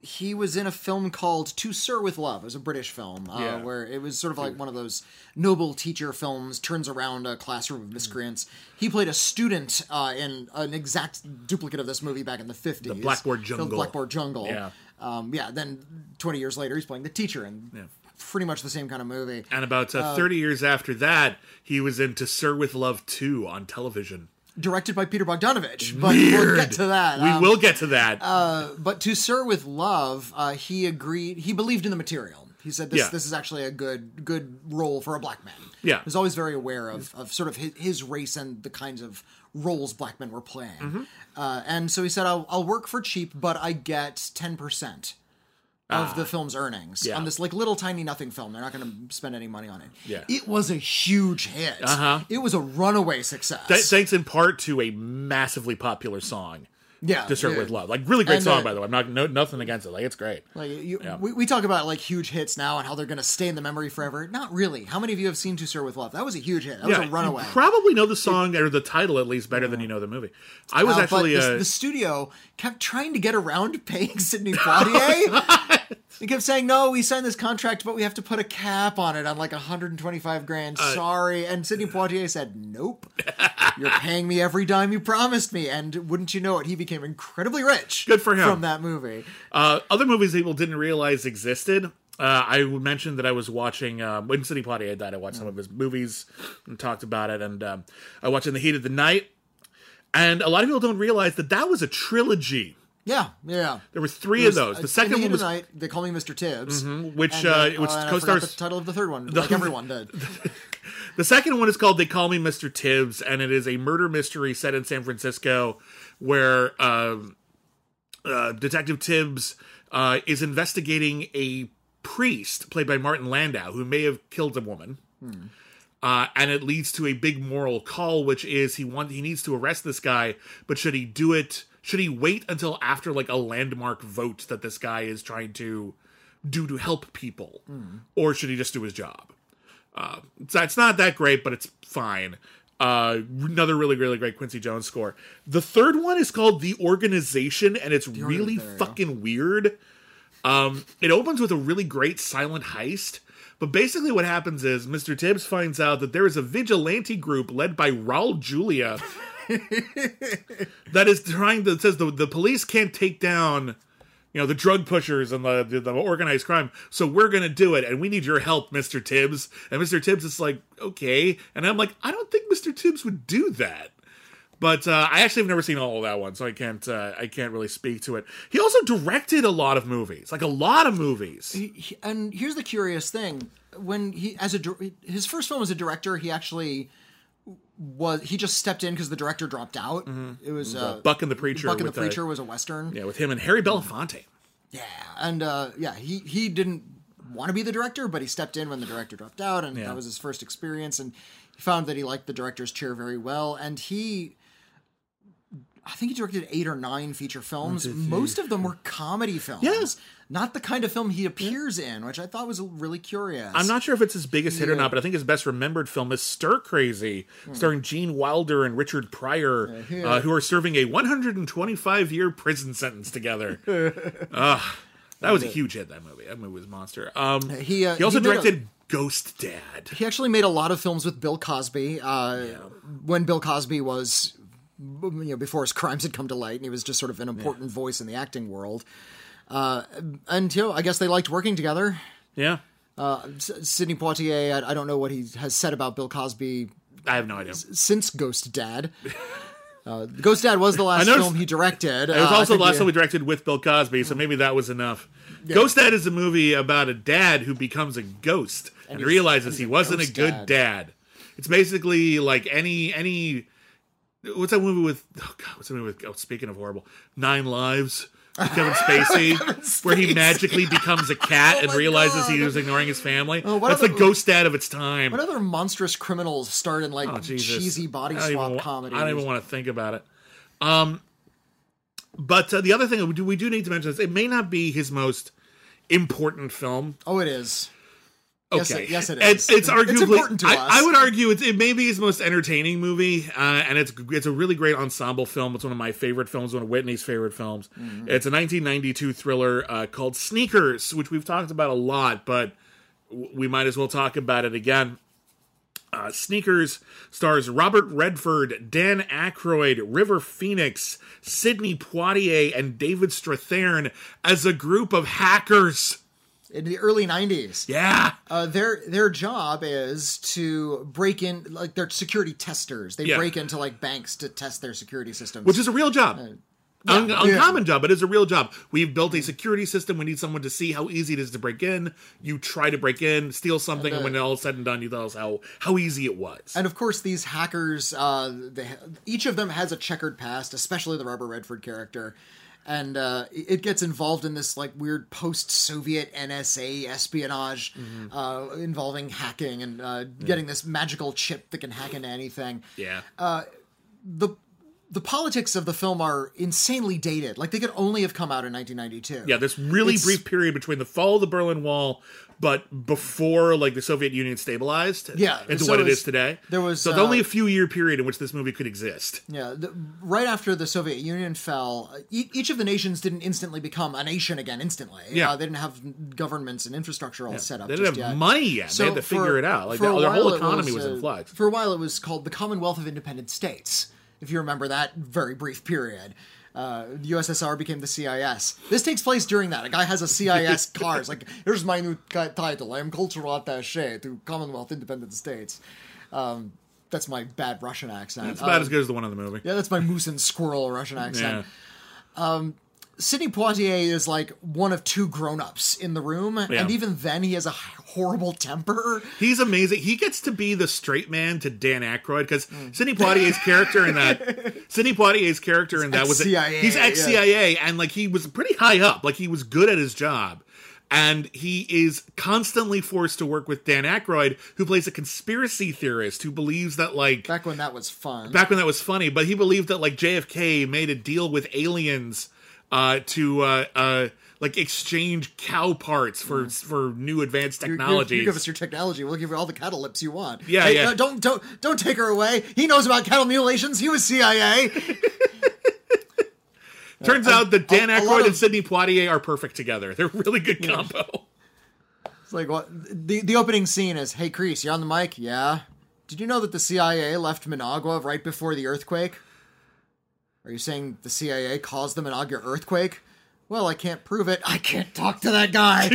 he was in a film called To Sir With Love. It was a British film uh, yeah. where it was sort of like one of those noble teacher films, turns around a classroom of miscreants. Mm. He played a student uh, in an exact duplicate of this movie back in the fifties. The Blackboard Jungle. The Blackboard Jungle. Yeah. Um, yeah, then twenty years later, he's playing the teacher in yeah. pretty much the same kind of movie. And about uh, uh, thirty years after that, he was in To Sir With Love two on television. Directed by Peter Bogdanovich, but Weird. we'll get to that. We um, will get to that. Uh, but To Sir With Love, uh, he agreed. He believed in the material. He said, "This yeah. this is actually a good good role for a black man." Yeah, he was always very aware of of sort of his, his race and the kinds of roles black men were playing. Mm-hmm. Uh, and so he said, "I'll, I'll work for cheap, but I get ten percent." Of ah, the film's earnings yeah. on this like little tiny nothing film. They're not going to spend any money on it. Yeah. It was a huge hit. Uh-huh. It was a runaway success. Th- thanks in part to a massively popular song. Yeah, To Sir yeah. With Love. Like, really great and, song, uh, by the way. I'm not no, nothing against it. Like, it's great. Like you, yeah. we, we talk about like huge hits now and how they're going to stay in the memory forever. Not really. How many of you have seen To Sir With Love? That was a huge hit. That yeah, was a runaway. You probably know the song or the title at least better yeah. than you know the movie. I was uh, actually but uh, the, the studio kept trying to get around paying Sidney Poitier. They kept saying, "No, we signed this contract, but we have to put a cap on it on like one hundred twenty-five grand. Uh, Sorry." And Sidney Poitier said, "Nope. You're paying me every dime you promised me." And wouldn't you know it, he became incredibly rich. Good for him. From that movie. Uh, other movies people didn't realize existed. Uh, I mentioned that I was watching, uh, when Sidney Poitier died, I watched mm. some of his movies and talked about it. And um, I watched In the Heat of the Night. And a lot of people don't realize that that was a trilogy. Yeah, yeah. There were three there was, of those. The uh, second in the one was night, They Call Me Mister Tibbs, mm-hmm, which and, uh, which uh, co-stars the title of the third one. The, like everyone did. The, the second one is called They Call Me Mister Tibbs, and it is a murder mystery set in San Francisco, where uh, uh, Detective Tibbs uh, is investigating a priest played by Martin Landau who may have killed a woman. Hmm. Uh, and it leads to a big moral call, which is he want, he needs to arrest this guy, but should he do it? Should he wait until after like a landmark vote that this guy is trying to do to help people? Mm. Or should he just do his job? Uh, it's, it's not that great, but it's fine. Uh, another really, really great Quincy Jones score. The third one is called The Organization, and it's the really fucking weird. Um, it opens with a really great silent heist. But basically what happens is Mister Tibbs finds out that there is a vigilante group led by Raul Julia that is trying to, it says the, the police can't take down, you know, the drug pushers and the, the, the organized crime, so we're going to do it, and we need your help, Mister Tibbs. And Mister Tibbs is like, okay. And I'm like, I don't think Mister Tibbs would do that. But uh, I actually have never seen all of that one, so I can't uh, I can't really speak to it. He also directed a lot of movies, like a lot of movies. He, he, and here's the curious thing. When he, as a, his first film as a director, he actually... Was he just stepped in because the director dropped out? Mm-hmm. It was uh, Buck and the Preacher. Buck and the Preacher a, was a western. Yeah, with him and Harry Belafonte. Yeah, and uh, yeah, he he didn't want to be the director, but he stepped in when the director dropped out, and yeah. that was his first experience. And he found that he liked the director's chair very well, and he. I think he directed eight or nine feature films. Most of them were comedy films. Yes. Not the kind of film he appears yeah. in, which I thought was really curious. I'm not sure if it's his biggest hit yeah. or not, but I think his best remembered film is Stir Crazy, mm. starring Gene Wilder and Richard Pryor, yeah, yeah. Uh, who are serving a one hundred twenty-five year prison sentence together. Ugh. That was a huge hit, that movie. That movie was a monster. Um, he, uh, he also he directed a, Ghost Dad. He actually made a lot of films with Bill Cosby uh, yeah. when Bill Cosby was, you know, before his crimes had come to light, and he was just sort of an important yeah. voice in the acting world. Uh, and, you know, I guess they liked working together. Yeah. Uh, Sidney Poitier, I, I don't know what he has said about Bill Cosby. I have no idea. S- since Ghost Dad. Uh, Ghost Dad was the last noticed, film he directed. It was also uh, the last he, film he directed with Bill Cosby, so maybe that was enough. Yeah. Ghost Dad is a movie about a dad who becomes a ghost and, and realizes he wasn't a good dad. dad. It's basically like any any. What's that movie with? Oh God, what's that movie with? Oh, speaking of horrible, Nine Lives. Kevin Spacey, Kevin Spacey, where he magically becomes a cat oh and realizes God. he was ignoring his family. Oh, That's other, the Ghost Dad of its time. What other monstrous criminals starred in like oh, cheesy body swap even, comedies? I don't even want to think about it. Um, but uh, the other thing we do, we do need to mention is it may not be his most important film. Oh, it is. Okay. Yes, it, yes, it is. It's, it's arguably it's important to I, us. I would argue it's, it may be his most entertaining movie, uh, and it's it's a really great ensemble film. It's one of my favorite films, one of Whitney's favorite films. Mm-hmm. It's a nineteen ninety-two thriller uh, called Sneakers, which we've talked about a lot, but we might as well talk about it again. Uh, Sneakers stars Robert Redford, Dan Aykroyd, River Phoenix, Sidney Poitier, and David Strathairn as a group of hackers. In the early nineties. Yeah. Uh, their their job is to break in, like, they're security testers. They yeah. break into, like, banks to test their security systems. Which is a real job. Uh, yeah. Un- uncommon yeah. job, but it's a real job. We've built a security system. We need someone to see how easy it is to break in. You try to break in, steal something, and, uh, and when it all is said and done, you tell us how, how easy it was. And, of course, these hackers, uh, they, each of them has a checkered past, especially the Robert Redford character. And uh, it gets involved in this like weird post-Soviet N S A espionage mm-hmm. uh, involving hacking and uh, getting yeah. this magical chip that can hack into anything. Yeah. Uh, the the politics of the film are insanely dated. Like they could only have come out in nineteen ninety-two. Yeah, this really it's, brief period between the fall of the Berlin Wall, but before like the Soviet Union stabilized yeah, into so what it was, is today. There was, so it's uh, only a few year period in which this movie could exist. Yeah, the, right after the Soviet Union fell, e- each of the nations didn't instantly become a nation again instantly. Yeah. Uh, they didn't have governments and infrastructure all yeah. set up They didn't just have yet. money yet. So they had to for, figure it out. Like the, their whole economy was, was in flux. Uh, for a while it was called the Commonwealth of Independent States, if you remember that very brief period. Uh, the U S S R became the C I S. This takes place during that. A guy has a C I S car. It's like, here's my new title. I am cultural attaché to Commonwealth Independent States. Um, that's my bad Russian accent. It's about um, as good as the one in the movie. Yeah, that's my moose and squirrel Russian accent. Yeah. Um, Sidney Poitier is like one of two grown-ups in the room. Yeah. And even then, he has a horrible temper. He's amazing. He gets to be the straight man to Dan Aykroyd because mm. Sidney Poitier's character in that, Sidney Poitier's character in that was ex C I A, he's ex C I A, yeah. and like he was pretty high up. Like he was good at his job, and he is constantly forced to work with Dan Aykroyd, who plays a conspiracy theorist who believes that like back when that was fun, back when that was funny, but he believed that like J F K made a deal with aliens uh, to. Uh, uh, Like exchange cow parts for mm. for new advanced technology. You give us your technology, we'll give you all the cattle lips you want. Yeah, hey, yeah. Uh, don't don't don't take her away. He knows about cattle mutilations. He was C I A. Turns uh, out that Dan a, Aykroyd a of, and Sidney Poitier are perfect together. They're a really good combo. Yeah. It's like what well, the the opening scene is. Hey, Kreese, you're on the mic. Yeah. Did you know that the C I A left Managua right before the earthquake? Are you saying the C I A caused the Managua earthquake? Well, I can't prove it. I can't talk to that guy.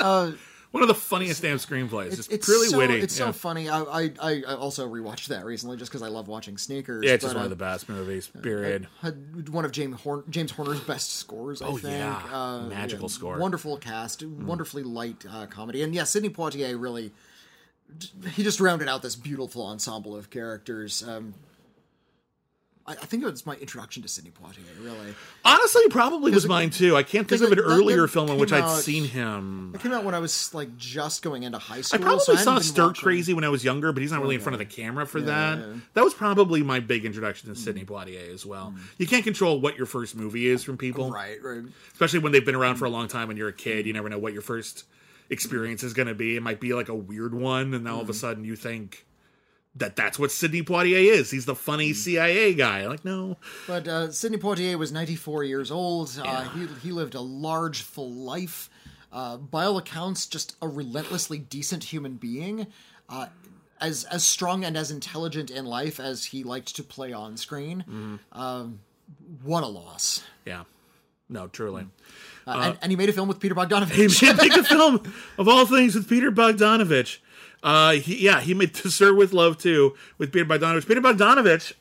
uh, One of the funniest damn screenplays. It's, it's really so, witty. It's yeah. so funny. I, I I also rewatched that recently just because I love watching Sneakers. Yeah, it's but, just one uh, of the best movies, period. I, I had one of James, Horn, James Horner's best scores, I oh, think. yeah. Uh, Magical yeah, score. Wonderful cast. Mm. Wonderfully light uh, comedy. And yeah, Sidney Poitier really... He just rounded out this beautiful ensemble of characters. Um I think it was my introduction to Sidney Poitier, really. Honestly, probably was it, mine, too. I can't think of an earlier film in which out, I'd seen him. It came out when I was, like, just going into high school. I probably so saw I Stir Crazy when I was younger, but he's not really okay. in front of the camera for yeah, that. Yeah, yeah. That was probably my big introduction to Sidney Poitier as well. Mm. You can't control what your first movie is from people. Right, right. Especially when they've been around for a long time and you're a kid. You never know what your first experience is going to be. It might be, like, a weird one, and then all mm. of a sudden you think... that that's what Sidney Poitier is. He's the funny C I A guy. Like, no. But uh, Sidney Poitier was ninety-four years old. Yeah. Uh, he he lived a large, full life. Uh, by all accounts, just a relentlessly decent human being. Uh, as as strong and as intelligent in life as he liked to play on screen. Mm. Um, what a loss. Yeah. No, truly. Mm. Uh, uh, and, and he made a film with Peter Bogdanovich. He made a film, of all things, with Peter Bogdanovich. Uh, he, yeah, he made To Sir With Love, too, with Peter Bogdanovich. Peter Bogdanovich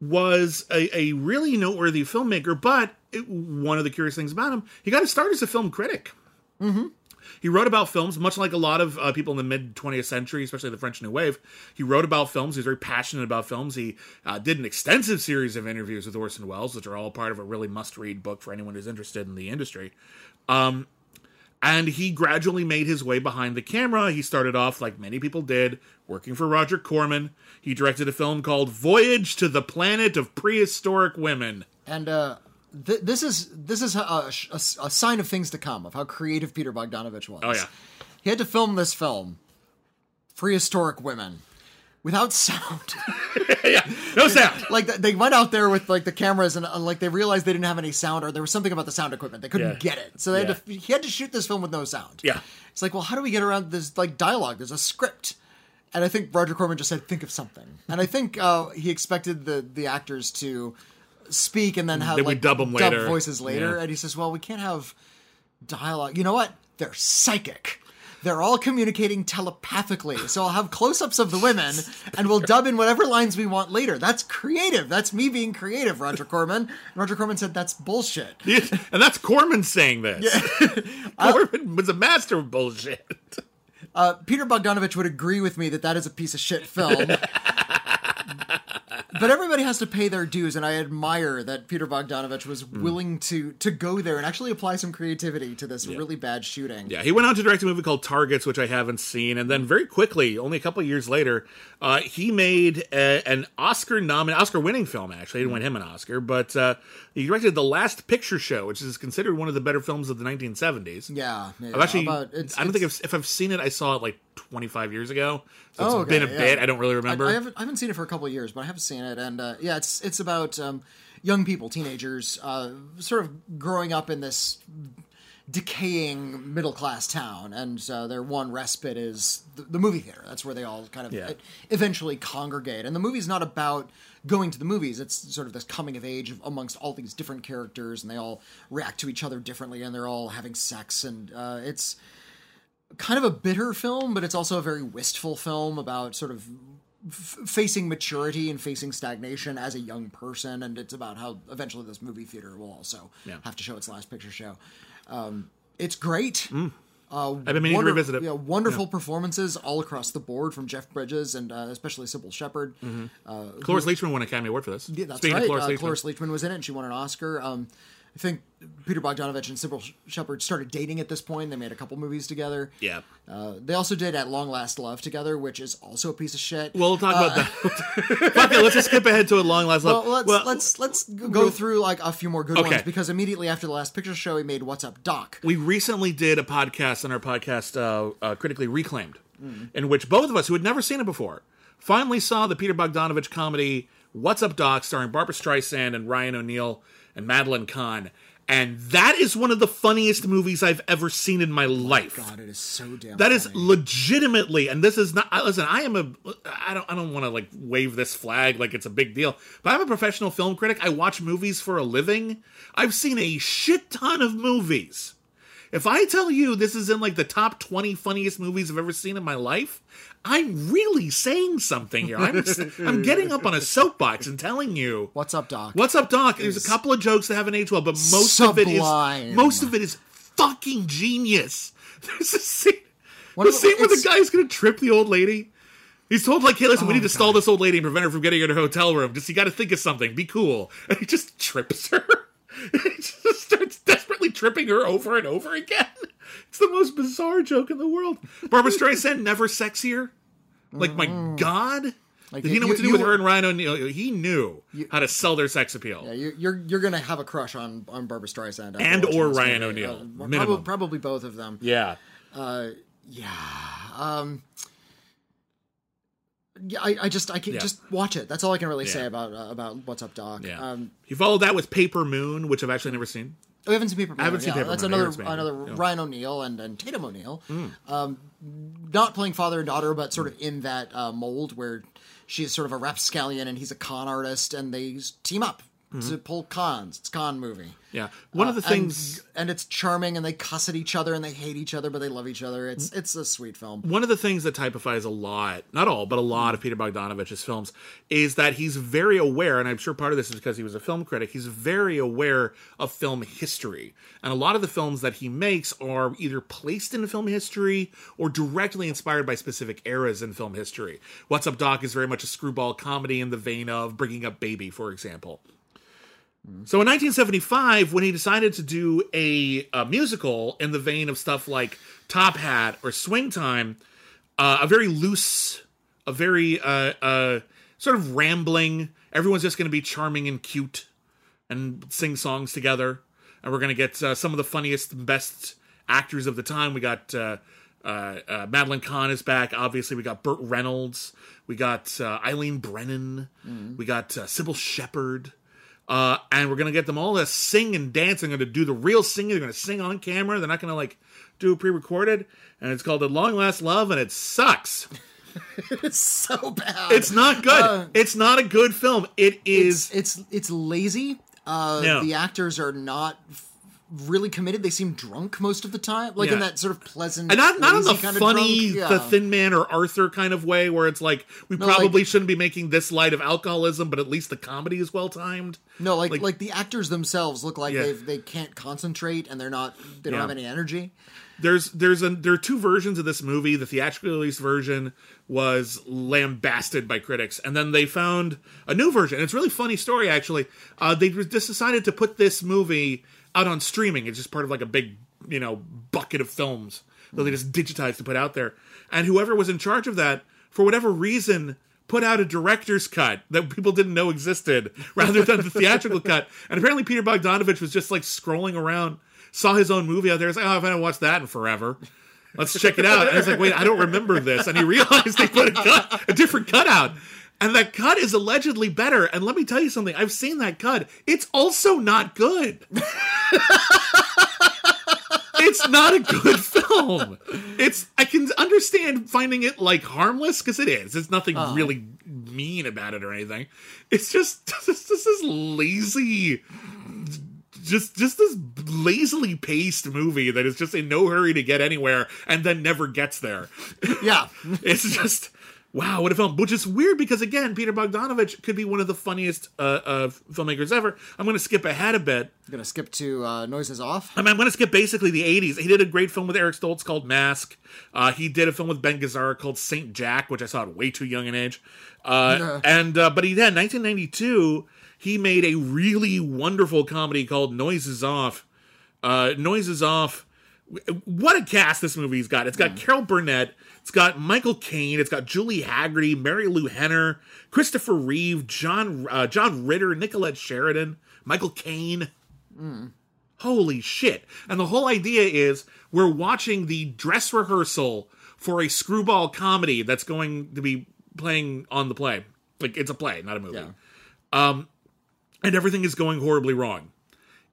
was a, a really noteworthy filmmaker, but it, one of the curious things about him, he got his start as a film critic. Mm-hmm. He wrote about films, much like a lot of uh, people in the mid-twentieth century, especially the French New Wave. He wrote about films. He was very passionate about films. He uh, did an extensive series of interviews with Orson Welles, which are all part of a really must-read book for anyone who's interested in the industry. Um, and he gradually made his way behind the camera. He started off, like many people did, working for Roger Corman. He directed a film called Voyage to the Planet of Prehistoric Women. And, uh... Th- this is this is a, a, a sign of things to come, of how creative Peter Bogdanovich was. Oh, yeah. He had to film this film, Prehistoric Women, without sound. Yeah, no sound. Like, they went out there with, like, the cameras, and, like, they realized they didn't have any sound, or there was something about the sound equipment. They couldn't yeah. get it. So they yeah. had to, he had to shoot this film with no sound. Yeah. It's like, well, how do we get around this, like, dialogue? There's a script. And I think Roger Corman just said, think of something. And I think uh, he expected the the actors to... speak and then have then like dub, them dub later. voices later, yeah. And he says, "Well, we can't have dialogue. You know what? They're psychic. They're all communicating telepathically. So I'll have close-ups of the women, and we'll dub in whatever lines we want later. That's creative. That's me being creative, Roger Corman." And Roger Corman said, "That's bullshit." Yeah, and that's Corman saying this. Yeah. Corman uh, was a master of bullshit. Uh, Peter Bogdanovich would agree with me that that is a piece of shit film. But everybody has to pay their dues, and I admire that Peter Bogdanovich was mm. willing to to go there and actually apply some creativity to this yeah. really bad shooting. Yeah, he went on to direct a movie called Targets, which I haven't seen, and then very quickly, only a couple of years later, uh, he made a, an Oscar-nomin- Oscar-winning film, actually. He didn't mm. win him an Oscar, but uh, he directed The Last Picture Show, which is considered one of the better films of the nineteen seventies. Yeah. yeah I've actually, about, it's, I don't it's, think I've, if I've seen it, I saw it like twenty-five years ago. So it's oh, okay, been a yeah. bit. I don't really remember. I, I, haven't, I haven't seen it for a couple of years, but I have seen it. And uh, yeah, it's it's about um, young people, teenagers, uh, sort of growing up in this decaying middle class town, and uh, their one respite is the, the movie theater. That's where they all kind of yeah. eventually congregate. And the movie's not about going to the movies. It's sort of this coming of age amongst all these different characters, and they all react to each other differently, and they're all having sex, and uh, it's kind of a bitter film, but it's also a very wistful film about sort of f- facing maturity and facing stagnation as a young person. And it's about how eventually this movie theater will also yeah. have to show its last picture show. Um, it's great. Mm. Uh, I've been meaning wonder- to revisit it. Yeah, wonderful yeah. performances all across the board from Jeff Bridges and uh, especially Sybil Shepherd. Mm-hmm. Uh, Cloris Leachman won an Academy Award for this. Yeah, that's Speaking right. Cloris, uh, Leachman. Cloris Leachman was in it, and she won an Oscar. Um, I think Peter Bogdanovich and Sybil Shepherd started dating at this point. They made a couple movies together. Yeah. Uh, they also did At Long Last Love together, which is also a piece of shit. Well, we'll talk uh, about that. Fuck it, let's just skip ahead to At Long Last Love. Well, let's, well, let's, let's go through like a few more good okay. ones, because immediately after The Last Picture Show, he made What's Up, Doc? We recently did a podcast on our podcast, uh, uh, Critically Reclaimed, mm. in which both of us, who had never seen it before, finally saw the Peter Bogdanovich comedy What's Up, Doc? Starring Barbra Streisand and Ryan O'Neal and Madeline Kahn, and that is one of the funniest movies I've ever seen in my life. Oh my God, it is so damn. That funny. Is legitimately, and this is not. Listen, I am a. I don't. I don't want to like wave this flag like it's a big deal, but I'm a professional film critic. I watch movies for a living. I've seen a shit ton of movies. If I tell you this is in like the top twenty funniest movies I've ever seen in my life, I'm really saying something here. I'm, I'm getting up on a soapbox and telling you, "What's Up, Doc?" What's Up, Doc? There's a couple of jokes that haven't aged well, but most sublime. of it is most of it is fucking genius. There's a scene, the scene where the guy's going to trip the old lady. He's told, like, hey, listen, oh, we need to God. stall this old lady and prevent her from getting into her hotel room. Just, you got to think of something. Be cool. And he just trips her. He just starts desperately tripping her over and over again. It's the most bizarre joke in the world. Barbra Streisand, never sexier. Like, mm-hmm. my God. Like, Did he know you, what to do with were, her and Ryan O'Neal? He knew you, how to sell their sex appeal. Yeah, you, you're you're going to have a crush on, on Barbra Streisand. And or Ryan O'Neal. Uh, probably, probably both of them. Yeah. Uh, yeah. Um, I, I just I can yeah. just watch it. That's all I can really yeah. say about uh, about What's Up, Doc. Yeah. Um, you followed that with Paper Moon, which I've actually never seen. Oh, I haven't seen Paper Moon. I haven't yeah, seen Paper that's Moon. That's another another Moon. Ryan O'Neal and, and Tatum O'Neal, mm. um, not playing father and daughter, but sort mm. of in that uh, mold where she's sort of a rapscallion and he's a con artist, and they team up mm-hmm. to pull cons. It's a con movie. Yeah, one uh, of the things, and, and it's charming, and they cuss at each other, and they hate each other, but they love each other. It's it's a sweet film. One of the things that typifies a lot, not all, but a lot of Peter Bogdanovich's films is that he's very aware, and I'm sure part of this is because he was a film critic. He's very aware of film history, and a lot of the films that he makes are either placed in film history or directly inspired by specific eras in film history. What's Up, Doc is very much a screwball comedy in the vein of Bringing Up Baby, for example. So in nineteen seventy-five, when he decided to do a, a musical in the vein of stuff like Top Hat or Swing Time, uh, a very loose, a very uh, uh, sort of rambling, everyone's just going to be charming and cute and sing songs together. And we're going to get uh, some of the funniest and best actors of the time. We got uh, uh, uh, Madeline Kahn is back, obviously. We got Burt Reynolds. We got uh, Eileen Brennan. Mm. We got uh, Sybil Shepherd. Uh, and we're going to get them all to sing and dance. They're going to do the real singing. They're going to sing on camera. They're not going to, like, do it pre-recorded. And it's called At Long Last Love, and it sucks. It's so bad. It's not good. Uh, it's not a good film. It is... It's it's, it's lazy. Uh, yeah. The actors are not... really committed. They seem drunk most of the time, like yeah. in that sort of pleasant and not, not in the kind of funny yeah. The Thin Man or Arthur kind of way where it's like we no, probably like, shouldn't be making this light of alcoholism, but at least the comedy is well timed. No, like, like like the actors themselves look like yeah. they they can't concentrate and they're not they don't yeah. have any energy. There's there's a, there are two versions of this movie. The theatrically released version was lambasted by critics, and then they found a new version. It's a really funny story actually. Uh, they just decided to put this movie out on streaming. It's just part of like a big, you know, bucket of films that they just digitized to put out there. And whoever was in charge of that, for whatever reason, put out a director's cut that people didn't know existed rather than the theatrical cut. And apparently Peter Bogdanovich was just like scrolling around, saw his own movie out there. He's like, oh, I haven't watched that in forever. Let's check it out. And I was like, wait, I don't remember this. And he realized they put a cut, a different cut out. And that cut is allegedly better. And let me tell you something. I've seen that cut. It's also not good. It's not a good film. It's I can understand finding it like harmless because it is. It's nothing oh. really mean about it or anything. It's just this is lazy. Just just this lazily paced movie that is just in no hurry to get anywhere and then never gets there. Yeah. It's just... Wow, what a film. Which is weird because, again, Peter Bogdanovich could be one of the funniest uh, uh, filmmakers ever. I'm going to skip ahead a bit. I'm going to skip to uh, Noises Off. I mean, I'm going to skip basically the eighties. He did a great film with Eric Stoltz called Mask. Uh, he did a film with Ben Gazzara called Saint Jack, which I saw at way too young an age. Uh, yeah. And uh, But he then, nineteen ninety-two, he made a really wonderful comedy called Noises Off. Uh, Noises Off. What a cast this movie's got. It's got mm. Carol Burnett. It's got Michael Caine. It's got Julie Haggerty, Mary Lou Henner, Christopher Reeve, John uh, John Ritter, Nicolette Sheridan, Michael Caine. Mm. Holy shit. And the whole idea is we're watching the dress rehearsal for a screwball comedy that's going to be playing on the play. Like, it's a play, not a movie. Yeah. Um, and everything is going horribly wrong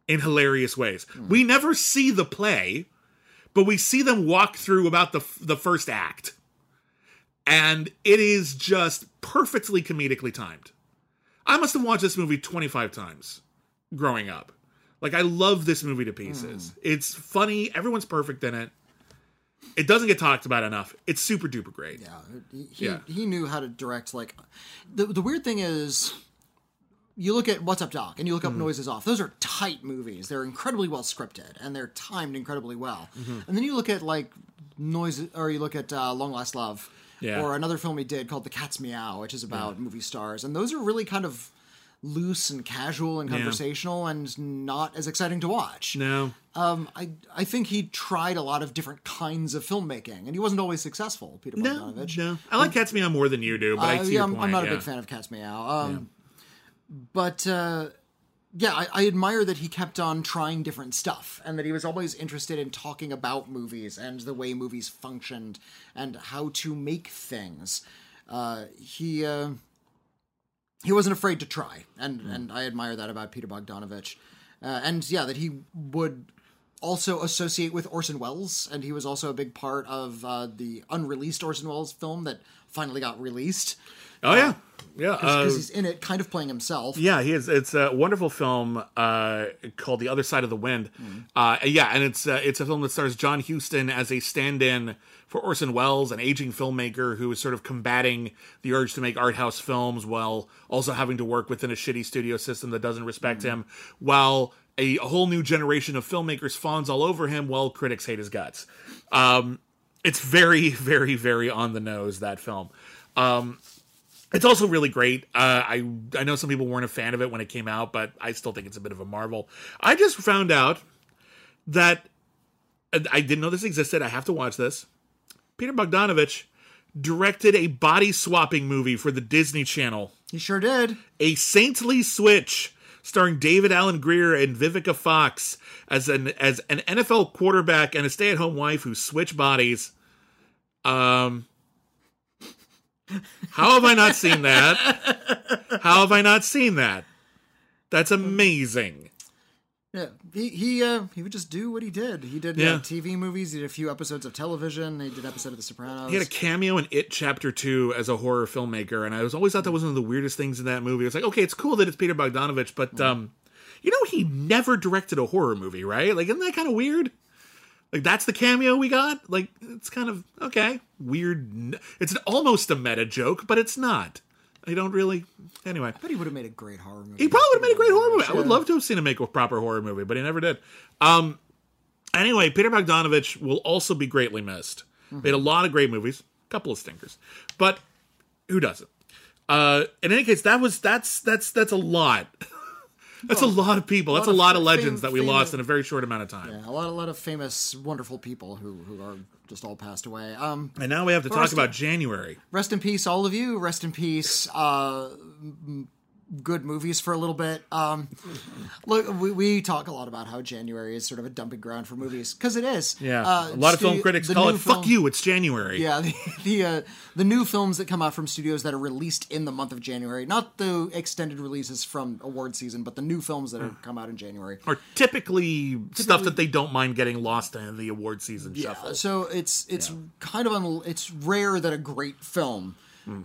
in hilarious ways. Mm. We never see the play. But we see them walk through about the the first act. And it is just perfectly comedically timed. I must have watched this movie twenty-five times growing up. Like, I love this movie to pieces. Mm. It's funny. Everyone's perfect in it. It doesn't get talked about enough. It's super duper great. Yeah. He, yeah. he knew how to direct, like... The, the weird thing is... You look at What's Up, Doc, and you look up mm. Noises Off. Those are tight movies. They're incredibly well scripted, and they're timed incredibly well. Mm-hmm. And then you look at, like, Noises, or you look at uh, Long Last Love, yeah. or another film he did called The Cat's Meow, which is about yeah. movie stars. And those are really kind of loose and casual and conversational yeah. and not as exciting to watch. No. Um, I I think he tried a lot of different kinds of filmmaking, and he wasn't always successful, Peter Bogdanovich. No, no. I like and, Cat's Meow more than you do, but uh, I see yeah, your point. I'm not yeah. a big fan of Cat's Meow. Um, yeah. But, uh, yeah, I, I admire that he kept on trying different stuff and that he was always interested in talking about movies and the way movies functioned and how to make things. uh, he uh, he wasn't afraid to try, and mm. and I admire that about Peter Bogdanovich, uh, and yeah, that he would also associate with Orson Welles, and he was also a big part of uh, the unreleased Orson Welles film that finally got released. Oh uh, yeah, yeah, because uh, he's in it, kind of playing himself. Yeah, he is. It's a wonderful film uh, called "The Other Side of the Wind." Mm. Uh, yeah, and it's uh, it's a film that stars John Huston as a stand-in for Orson Welles, an aging filmmaker who is sort of combating the urge to make art house films while also having to work within a shitty studio system that doesn't respect mm. him, while a whole new generation of filmmakers fawns all over him while critics hate his guts. Um, it's very, very, very on the nose, that film. Um, it's also really great. Uh, I I know some people weren't a fan of it when it came out, but I still think it's a bit of a marvel. I just found out that I didn't know this existed. I have to watch this. Peter Bogdanovich directed a body-swapping movie for the Disney Channel. He sure did. A Saintly Switch, starring David Alan Grier and Vivica Fox as an as an N F L quarterback and a stay-at-home wife who switch bodies. Um, how have I not seen that? How have I not seen that? That's amazing. Yeah, he he, uh, he would just do what he did. He did yeah. uh, T V movies. He did a few episodes of television. He did an episode of The Sopranos. He had a cameo in It Chapter Two as a horror filmmaker, and I was always thought that was one of the weirdest things in that movie. I was like, okay, it's cool that it's Peter Bogdanovich, but um, you know, he never directed a horror movie, right? Like, isn't that kind of weird? Like, that's the cameo we got. Like, it's kind of okay, weird. It's an, almost a meta joke, but it's not. I don't really... Anyway. I bet he would have made a great horror movie. He probably would have made a great horror movie. I would love to have seen him make a proper horror movie, but he never did. Um, anyway, Peter Bogdanovich will also be greatly missed. Mm-hmm. Made a lot of great movies. A couple of stinkers. But who doesn't? Uh, in any case, that was that's that's that's a lot. That's well, a lot of people. A lot that's a lot of, of legends fam- that we famous, lost in a very short amount of time. Yeah, a lot, a lot of famous, wonderful people who, who are just all passed away. Um, and now we have to talk about in, January. Rest in peace, all of you. Rest in peace. Uh, good movies for a little bit. Um, look, we, we talk a lot about how January is sort of a dumping ground for movies because it is. Yeah, uh, a lot of studio, film critics call it film, "fuck you." It's January. Yeah, the the, uh, the new films that come out from studios that are released in the month of January, not the extended releases from award season, but the new films that are, come out in January are typically, typically stuff that they don't mind getting lost in the award season yeah, shuffle. So it's it's yeah. kind of un, it's rare that a great film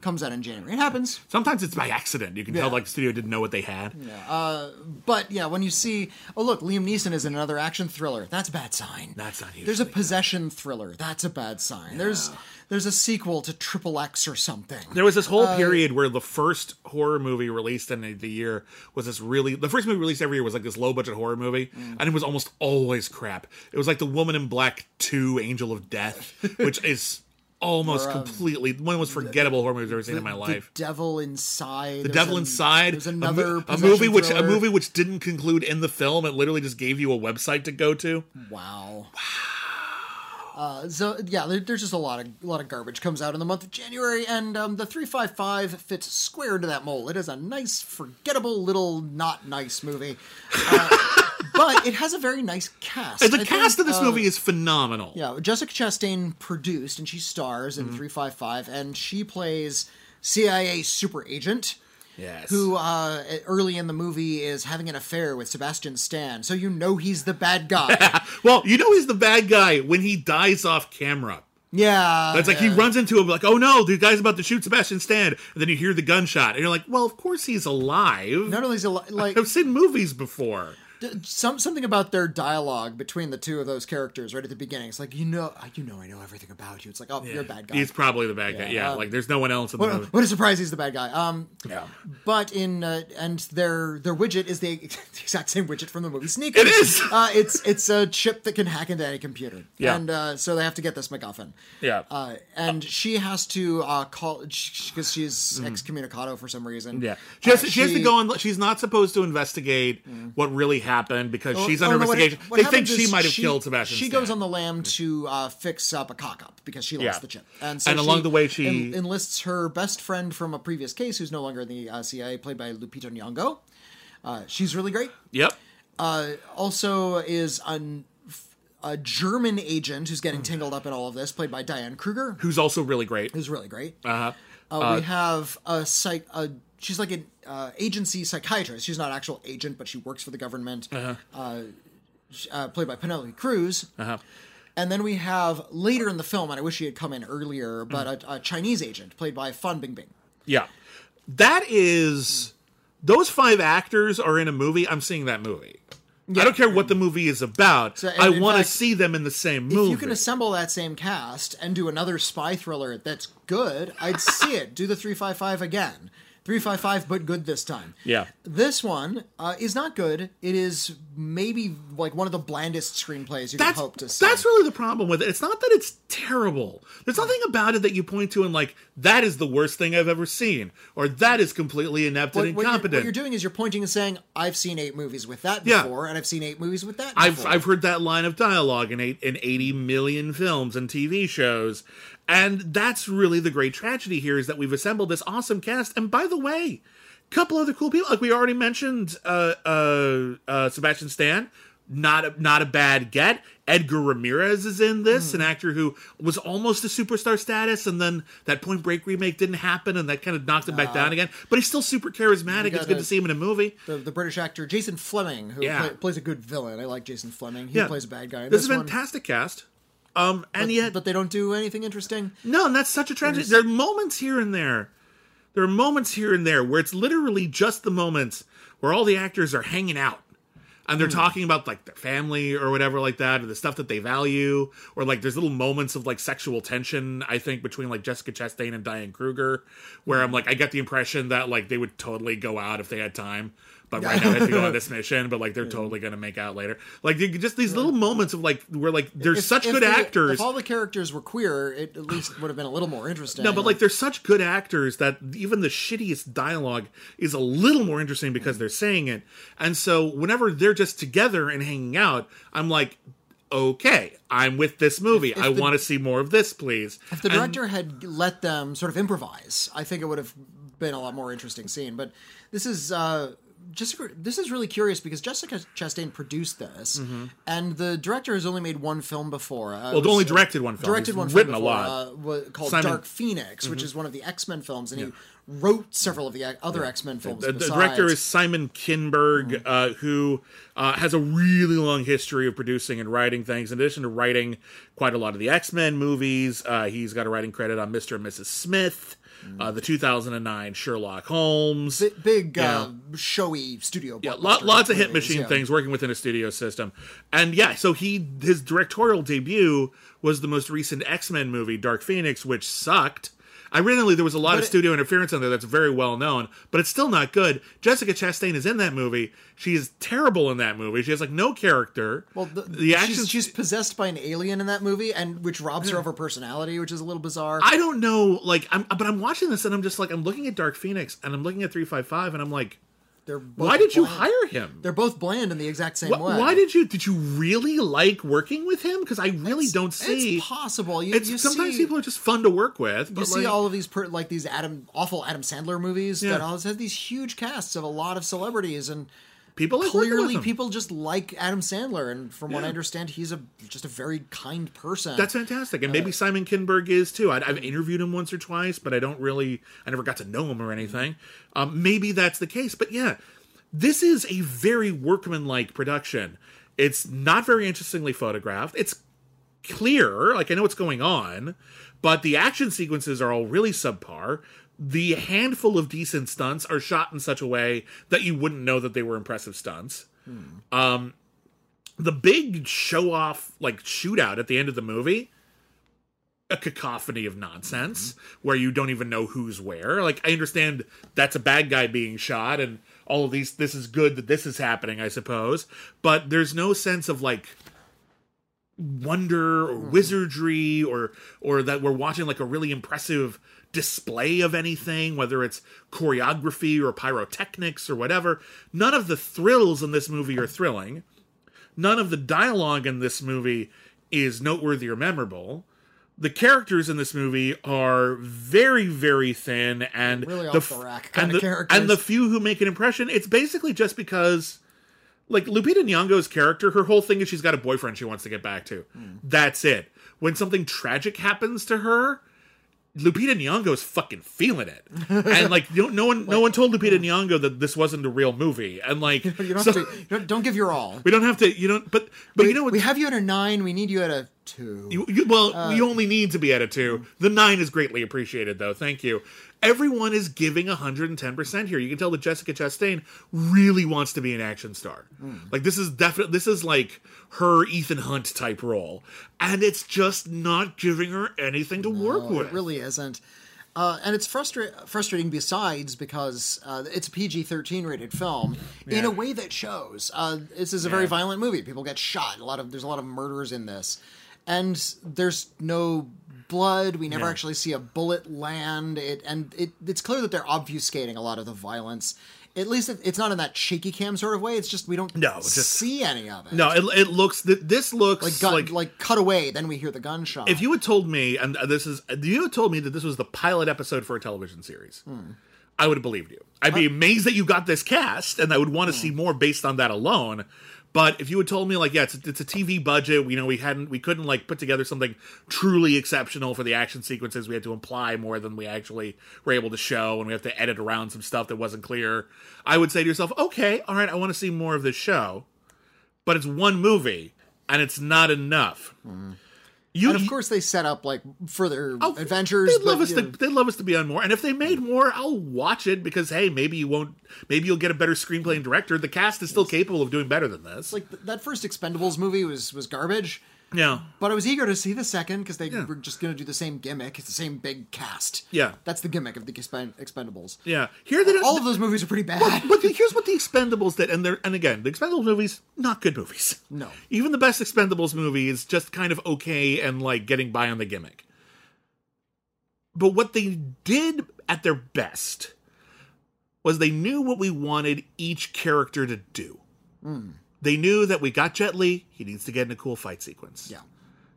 comes out in January. It happens. Sometimes it's by accident. You can yeah. tell like the studio didn't know what they had. Yeah. Uh, but yeah, when you see, oh look, Liam Neeson is in another action thriller. That's a bad sign. That's not huge. There's a possession no. thriller. That's a bad sign. Yeah. There's there's a sequel to Triple X or something. There was this whole uh, period where the first horror movie released in the year was this really, the first movie released every year was like this low budget horror movie. Mm. And it was almost always crap. It was like The Woman in Black two, Angel of Death, which is almost or, um, completely one of the most forgettable the, horror movies I've ever seen the, in my life. The Devil Inside. The Devil an, Inside. There's another a, a movie thriller. which a movie which didn't conclude in the film. It literally just gave you a website to go to. Wow. Wow. Uh, so yeah, there, there's just a lot of a lot of garbage comes out in the month of January, and um, the three fifty-five fits square into that mold. It is a nice, forgettable little not nice movie. Uh, but it has a very nice cast. The I cast think, of this uh, movie is phenomenal. Yeah, Jessica Chastain produced, and she stars in mm-hmm. three fifty-five, and she plays C I A super agent, yes, who uh, early in the movie is having an affair with Sebastian Stan, so you know he's the bad guy. Well, you know he's the bad guy when he dies off camera. Yeah. That's like yeah. he runs into him like, oh no, the guy's about to shoot Sebastian Stan. And then you hear the gunshot, and you're like, well, of course he's alive. Not only is he alive. Like, I've seen movies before. Some something about their dialogue between the two of those characters right at the beginning. It's like, you know, you know, I know everything about you. It's like, oh, yeah. you're a bad guy. He's probably the bad yeah. guy. Yeah, um, like there's no one else in the what, movie. What a surprise! He's the bad guy. Um, yeah. But in uh, and their their widget is the exact same widget from the movie Sneakers. It is. Uh, it's it's a chip that can hack into any computer. Yeah. And uh, so they have to get this MacGuffin. Yeah. Uh, and uh, she has to uh, call because she's mm. excommunicado for some reason. Yeah. She has, uh, she, she has to go on. She's not supposed to investigate mm. what really happened. happened because oh, she's under oh, no, investigation. What, what they think she might have she, killed Sebastian She Stan. goes on the lam to uh, fix up a cock-up because she lost yeah. the chip. And, so and along the way she... En- enlists her best friend from a previous case who's no longer in the uh, C I A, played by Lupita Nyong'o. Uh, she's really great. Yep. Uh, also is an, a German agent who's getting tangled up in all of this, played by Diane Kruger. Who's also really great. Who's really great. Uh-huh. Uh, uh, we have a psych. A, she's like an uh, agency psychiatrist. She's not an actual agent, but she works for the government. Uh-huh. Uh, uh, played by Penelope Cruz. Uh-huh. And then we have later in the film, and I wish she had come in earlier, but mm. a, a Chinese agent played by Fan Bingbing. Yeah, that is. Those five actors are in a movie. I'm seeing that movie. Yeah. I don't care what the movie is about. So, I want to see them in the same movie. If you can assemble that same cast and do another spy thriller that's good, I'd see it. Do the three five five again. three five five, but good this time. Yeah. This one uh, is not good. It is maybe like one of the blandest screenplays you that's, can hope to see. That's really the problem with it. It's not that it's terrible. There's nothing about it that you point to and like, that is the worst thing I've ever seen. Or that is completely inept what, and incompetent. What you're, what you're doing is you're pointing and saying, I've seen eight movies with that before, yeah. and I've seen eight movies with that I've, before. I've heard that line of dialogue in, eight, in eighty million films and T V shows. And that's really the great tragedy here is that we've assembled this awesome cast. And by the way, a couple other cool people. Like we already mentioned uh, uh, uh, Sebastian Stan. Not a, not a bad get. Edgar Ramirez is in this, mm. an actor who was almost a superstar status, and then that Point Break remake didn't happen, and that kind of knocked him uh, back down again. But he's still super charismatic. It's good a, to see him in a movie. The, the British actor Jason Fleming, who yeah. play, plays a good villain. I like Jason Fleming. He yeah. plays a bad guy. In this, this is a fantastic one. Cast. Um, and but, yet, but they don't do anything interesting. No, and that's such a tragedy. There's... There are moments here and there. There are moments here and there where it's literally just the moments where all the actors are hanging out and they're mm. talking about like their family or whatever like that, or the stuff that they value, or like there's little moments of like sexual tension. I think between like Jessica Chastain and Diane Kruger, where I'm like, I get the impression that like they would totally go out if they had time. But right now I have to go on this mission, but like they're yeah. totally going to make out later. Like just these yeah. little moments of like where like there's if, such if good they, actors. If all the characters were queer, it at least would have been a little more interesting. No, but like there's such good actors that even the shittiest dialogue is a little more interesting because mm-hmm. they're saying it. And so whenever they're just together and hanging out, I'm like, okay, I'm with this movie. If, if I want to see more of this, please. If the director and, had let them sort of improvise, I think it would have been a lot more interesting scene. But this is... uh Jessica, this is really curious because Jessica Chastain produced this, mm-hmm. and the director has only made one film before. Uh, well, was, only directed one film. Directed He's one film before, a lot. Uh, called Simon. Dark Phoenix, mm-hmm. which is one of the X-Men films, and yeah. he wrote several of the other yeah. X-Men films. The, the director is Simon Kinberg, mm-hmm. uh, who uh, has a really long history of producing and writing things. In addition to writing quite a lot of the X-Men movies, uh, he's got a writing credit on Mister and Missus Smith. Uh, the two thousand nine Sherlock Holmes. B- big, yeah. uh, showy studio. Yeah, lo- lots of hit machine yeah. things working within a studio system. And yeah, so he his directorial debut was the most recent X-Men movie, Dark Phoenix, which sucked. Ironically, there was a lot but of studio it, interference on there that's very well known, but it's still not good. Jessica Chastain is in that movie. She is terrible in that movie. She has like no character. Well, the, the action she's, she's possessed by an alien in that movie, and which robs her of her personality, which is a little bizarre. I don't know, like, I'm, but I'm watching this and I'm just like, I'm looking at Dark Phoenix and I'm looking at three five five, and I'm like, they're both why did bland. You hire him? They're both bland in the exact same what, way. Why did you? Did you really like working with him? Because I really it's, don't see. It's possible. You, it's, you sometimes see, people are just fun to work with. But you like, see all of these per, like these Adam awful Adam Sandler movies yeah. that always have these huge casts of a lot of celebrities and people like clearly people just like Adam Sandler. And from yeah. what I understand, he's a just a very kind person. That's fantastic. And uh, maybe Simon Kinberg is too. I, I've interviewed him once or twice, but I don't really. I never got to know him or anything. Um, maybe that's the case, but yeah, this is a very workmanlike production. It's not very interestingly photographed. It's clear, like I know what's going on, but the action sequences are all really subpar. The handful of decent stunts are shot in such a way that you wouldn't know that they were impressive stunts. Hmm. Um, the big show-off, like shootout at the end of the movie. A cacophony of nonsense mm-hmm. where you don't even know who's where. Like, I understand that's a bad guy being shot and all of these, this is good that this is happening, I suppose. But there's no sense of like wonder or mm-hmm. wizardry or, or that we're watching like a really impressive display of anything, whether it's choreography or pyrotechnics or whatever. None of the thrills in this movie are thrilling. None of the dialogue in this movie is noteworthy or memorable. The characters in this movie are very, very thin and really off the, the rack kind and of the, characters. And the few who make an impression, it's basically just because, like, Lupita Nyong'o's character, her whole thing is she's got a boyfriend she wants to get back to. Mm. That's it. When something tragic happens to her, Lupita Nyong'o's fucking feeling it, and like you know, no one, like, no one told Lupita Nyong'o that this wasn't a real movie, and like you don't, so, have to, you don't, don't give your all. We don't have to, you don't. But but we, you know, we have you at a nine. We need you at a two. You, you, well, uh, you only need to be at a two. The nine is greatly appreciated, though. Thank you. Everyone is giving one hundred ten percent here. You can tell that Jessica Chastain really wants to be an action star. Mm. Like, this is definitely, this is like her Ethan Hunt type role. And it's just not giving her anything to no, work with. It really isn't. Uh, and it's frustra- frustrating besides because uh, it's a P G thirteen rated film yeah. in a way that shows. Uh, this is a yeah. very violent movie. People get shot. A lot of There's a lot of murders in this. And there's no blood. We never yeah. actually see a bullet land. It and it, it's clear that they're obfuscating a lot of the violence. At least it, it's not in that shaky cam sort of way. It's just we don't no, just, see any of it. No, it, it looks. This looks like gun, like, like cut away. Then we hear the gunshot. If you had told me, and this is you had told me that this was the pilot episode for a television series, hmm. I would have believed you. I'd be uh, amazed that you got this cast, and I would want to hmm. see more based on that alone. But if you had told me, like, yeah, it's a, it's a T V budget, you know, we hadn't, we couldn't, like, put together something truly exceptional for the action sequences. We had to imply more than we actually were able to show, and we have to edit around some stuff that wasn't clear. I would say to yourself, okay, all right, I want to see more of this show. But it's one movie, and it's not enough. Mm-hmm. You, and of course they set up like further oh, adventures. They'd love, but, us to, they'd love us to be on more. And if they made more, I'll watch it because, hey, maybe you won't, maybe you'll get a better screenplay and director. The cast is still capable of doing better than this. Like that first Expendables movie was, was garbage. Yeah. But I was eager to see the second because they yeah. were just going to do the same gimmick. It's the same big cast. Yeah. That's the gimmick of the Expend- Expendables. Yeah. Here they All of those movies are pretty bad. Well, but here's what the Expendables did. And they're, and again, the Expendables movies, not good movies. No. Even the best Expendables movie is just kind of okay and like getting by on the gimmick. But what they did at their best was they knew what we wanted each character to do. Mm. They knew that we got Jet Li, he needs to get in a cool fight sequence. Yeah.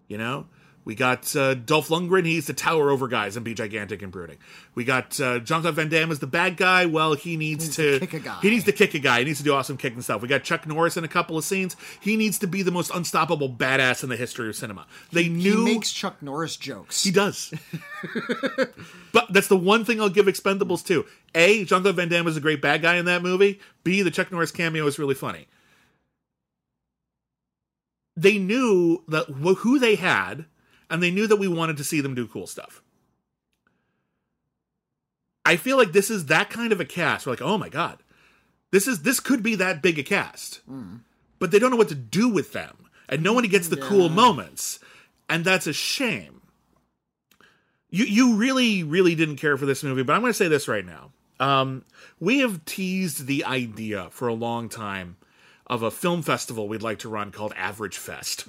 You know? We got uh, Dolph Lundgren, he needs to tower over guys and be gigantic and brooding. We got uh, Jean-Claude Van Damme as the bad guy, well, he needs, he needs to... to kick a guy. He needs to kick a guy. He needs to do awesome kicking stuff. We got Chuck Norris in a couple of scenes. He needs to be the most unstoppable badass in the history of cinema. They he, knew... He makes Chuck Norris jokes. He does. But that's the one thing I'll give Expendables to. A, Jean-Claude Van Damme is a great bad guy in that movie. B, the Chuck Norris cameo is really funny. They knew that who they had, and they knew that we wanted to see them do cool stuff. I feel like this is that kind of a cast. We're like, oh my God, this is this could be that big a cast. Mm. But they don't know what to do with them, and nobody gets the yeah. cool moments, and that's a shame. You you really, really didn't care for this movie, but I'm going to say this right now. Um, we have teased the idea for a long time of a film festival we'd like to run called Average Fest.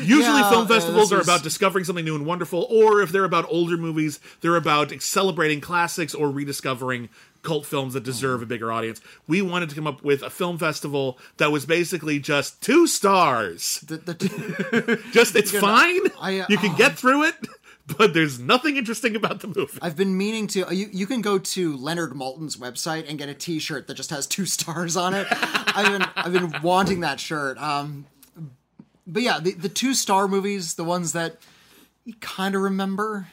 Usually yeah, film festivals yeah, are is... about discovering something new and wonderful, or if they're about older movies, they're about celebrating classics or rediscovering cult films that deserve a bigger audience. We wanted to come up with a film festival that was basically just two stars. The, the two... just, it's You're fine. Not... I, uh, you can uh, get through it. But there's nothing interesting about the movie. I've been meaning to... You, you can go to Leonard Maltin's website and get a t-shirt that just has two stars on it. I've been I've been wanting that shirt. Um, but yeah, the, the two-star movies, the ones that you kind of remember...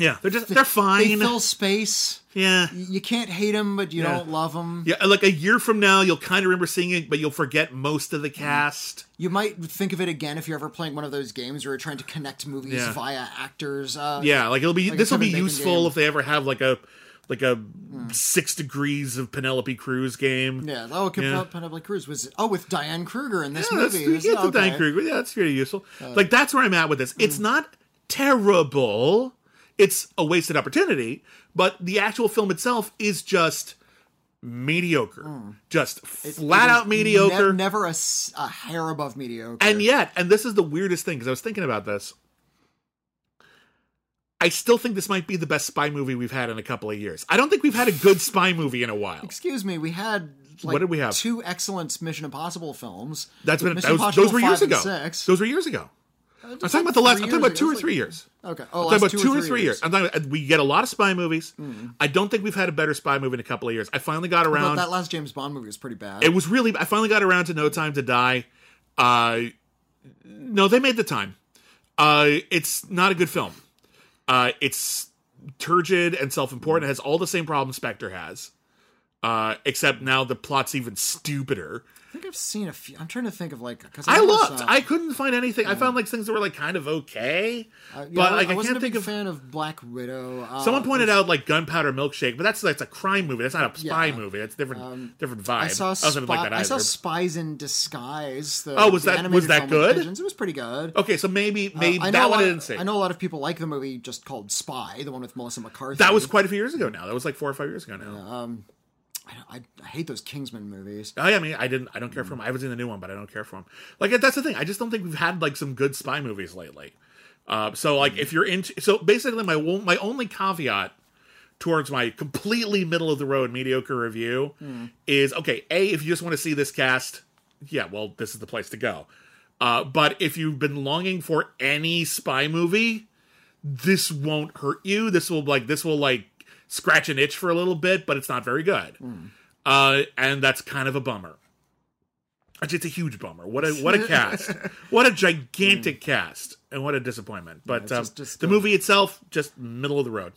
Yeah, they're just, they're fine. They fill space. Yeah. You can't hate them, but you yeah. don't love them. Yeah, like a year from now, you'll kind of remember seeing it, but you'll forget most of the cast. You might think of it again if you're ever playing one of those games where you're trying to connect movies yeah. via actors. Uh, yeah, like it'll be like this will be useful game. If they ever have like a like a mm. Six Degrees of Penelope Cruz game. Yeah, oh, yeah. Penelope Cruz was oh with Diane Kruger in this yeah, movie. That's, yeah, it's okay. Diane Kruger. Yeah, that's pretty useful. Uh, like that's where I'm at with this. Mm. It's not terrible. It's a wasted opportunity, but the actual film itself is just mediocre. Mm. Just it, flat it out mediocre. Ne- never a, a hair above mediocre. And yet, and this is the weirdest thing, because I was thinking about this, I still think this might be the best spy movie we've had in a couple of years. I don't think we've had a good spy movie in a while. Excuse me, we had... Like what did we have? Two excellent Mission Impossible films. That's been Mission that was, those were years ago. Those were years ago. I'm talking like about the last. I'm talking about two or like, three years. Okay. Oh, I'm talking about two, two or three, three years. years. I'm talking about, we get a lot of spy movies. Mm. I don't think we've had a better spy movie in a couple of years. I finally got around. That last James Bond movie was pretty bad. It was really. I finally got around to No Time to Die. Uh, no, they made the time. Uh, it's not a good film. Uh, it's turgid and self-important. It has all the same problems Spectre has, uh, except now the plot's even stupider. I think I've seen a few. I'm trying to think of like because I, I looked. Uh, I couldn't find anything. Uh, I found like things that were like kind of okay, uh, yeah, but like I, I can't a big think of. Fan of Black Widow. Uh, someone pointed out like Gunpowder Milkshake, but that's that's a crime movie. That's not a spy yeah. movie. That's different um, different vibe. I saw, spi- I like that I saw Spies in Disguise. The, oh, was the that was that good? Pigeons. It was pretty good. Okay, so maybe maybe uh, that one I didn't see. I know a lot of people like the movie just called Spy, the one with Melissa McCarthy. That was quite a few years ago now. That was like four or five years ago now. Yeah, um, I, I hate those Kingsman movies. Oh, yeah, I mean, I didn't. I don't care for them. I haven't seen the new one, but I don't care for them. Like, that's the thing. I just don't think we've had like some good spy movies lately. Uh, so, like, if you're into, so basically, my my only caveat towards my completely middle of the road mediocre review mm. is okay. A, if you just want to see this cast, yeah, well, this is the place to go. Uh, but if you've been longing for any spy movie, this won't hurt you. This will like this will like. Scratch an itch for a little bit, but it's not very good. Mm. Uh, and that's kind of a bummer. It's a huge bummer. What a what a cast. What a gigantic mm. cast. And what a disappointment. But yeah, just, um, just the uh, movie itself, just middle of the road.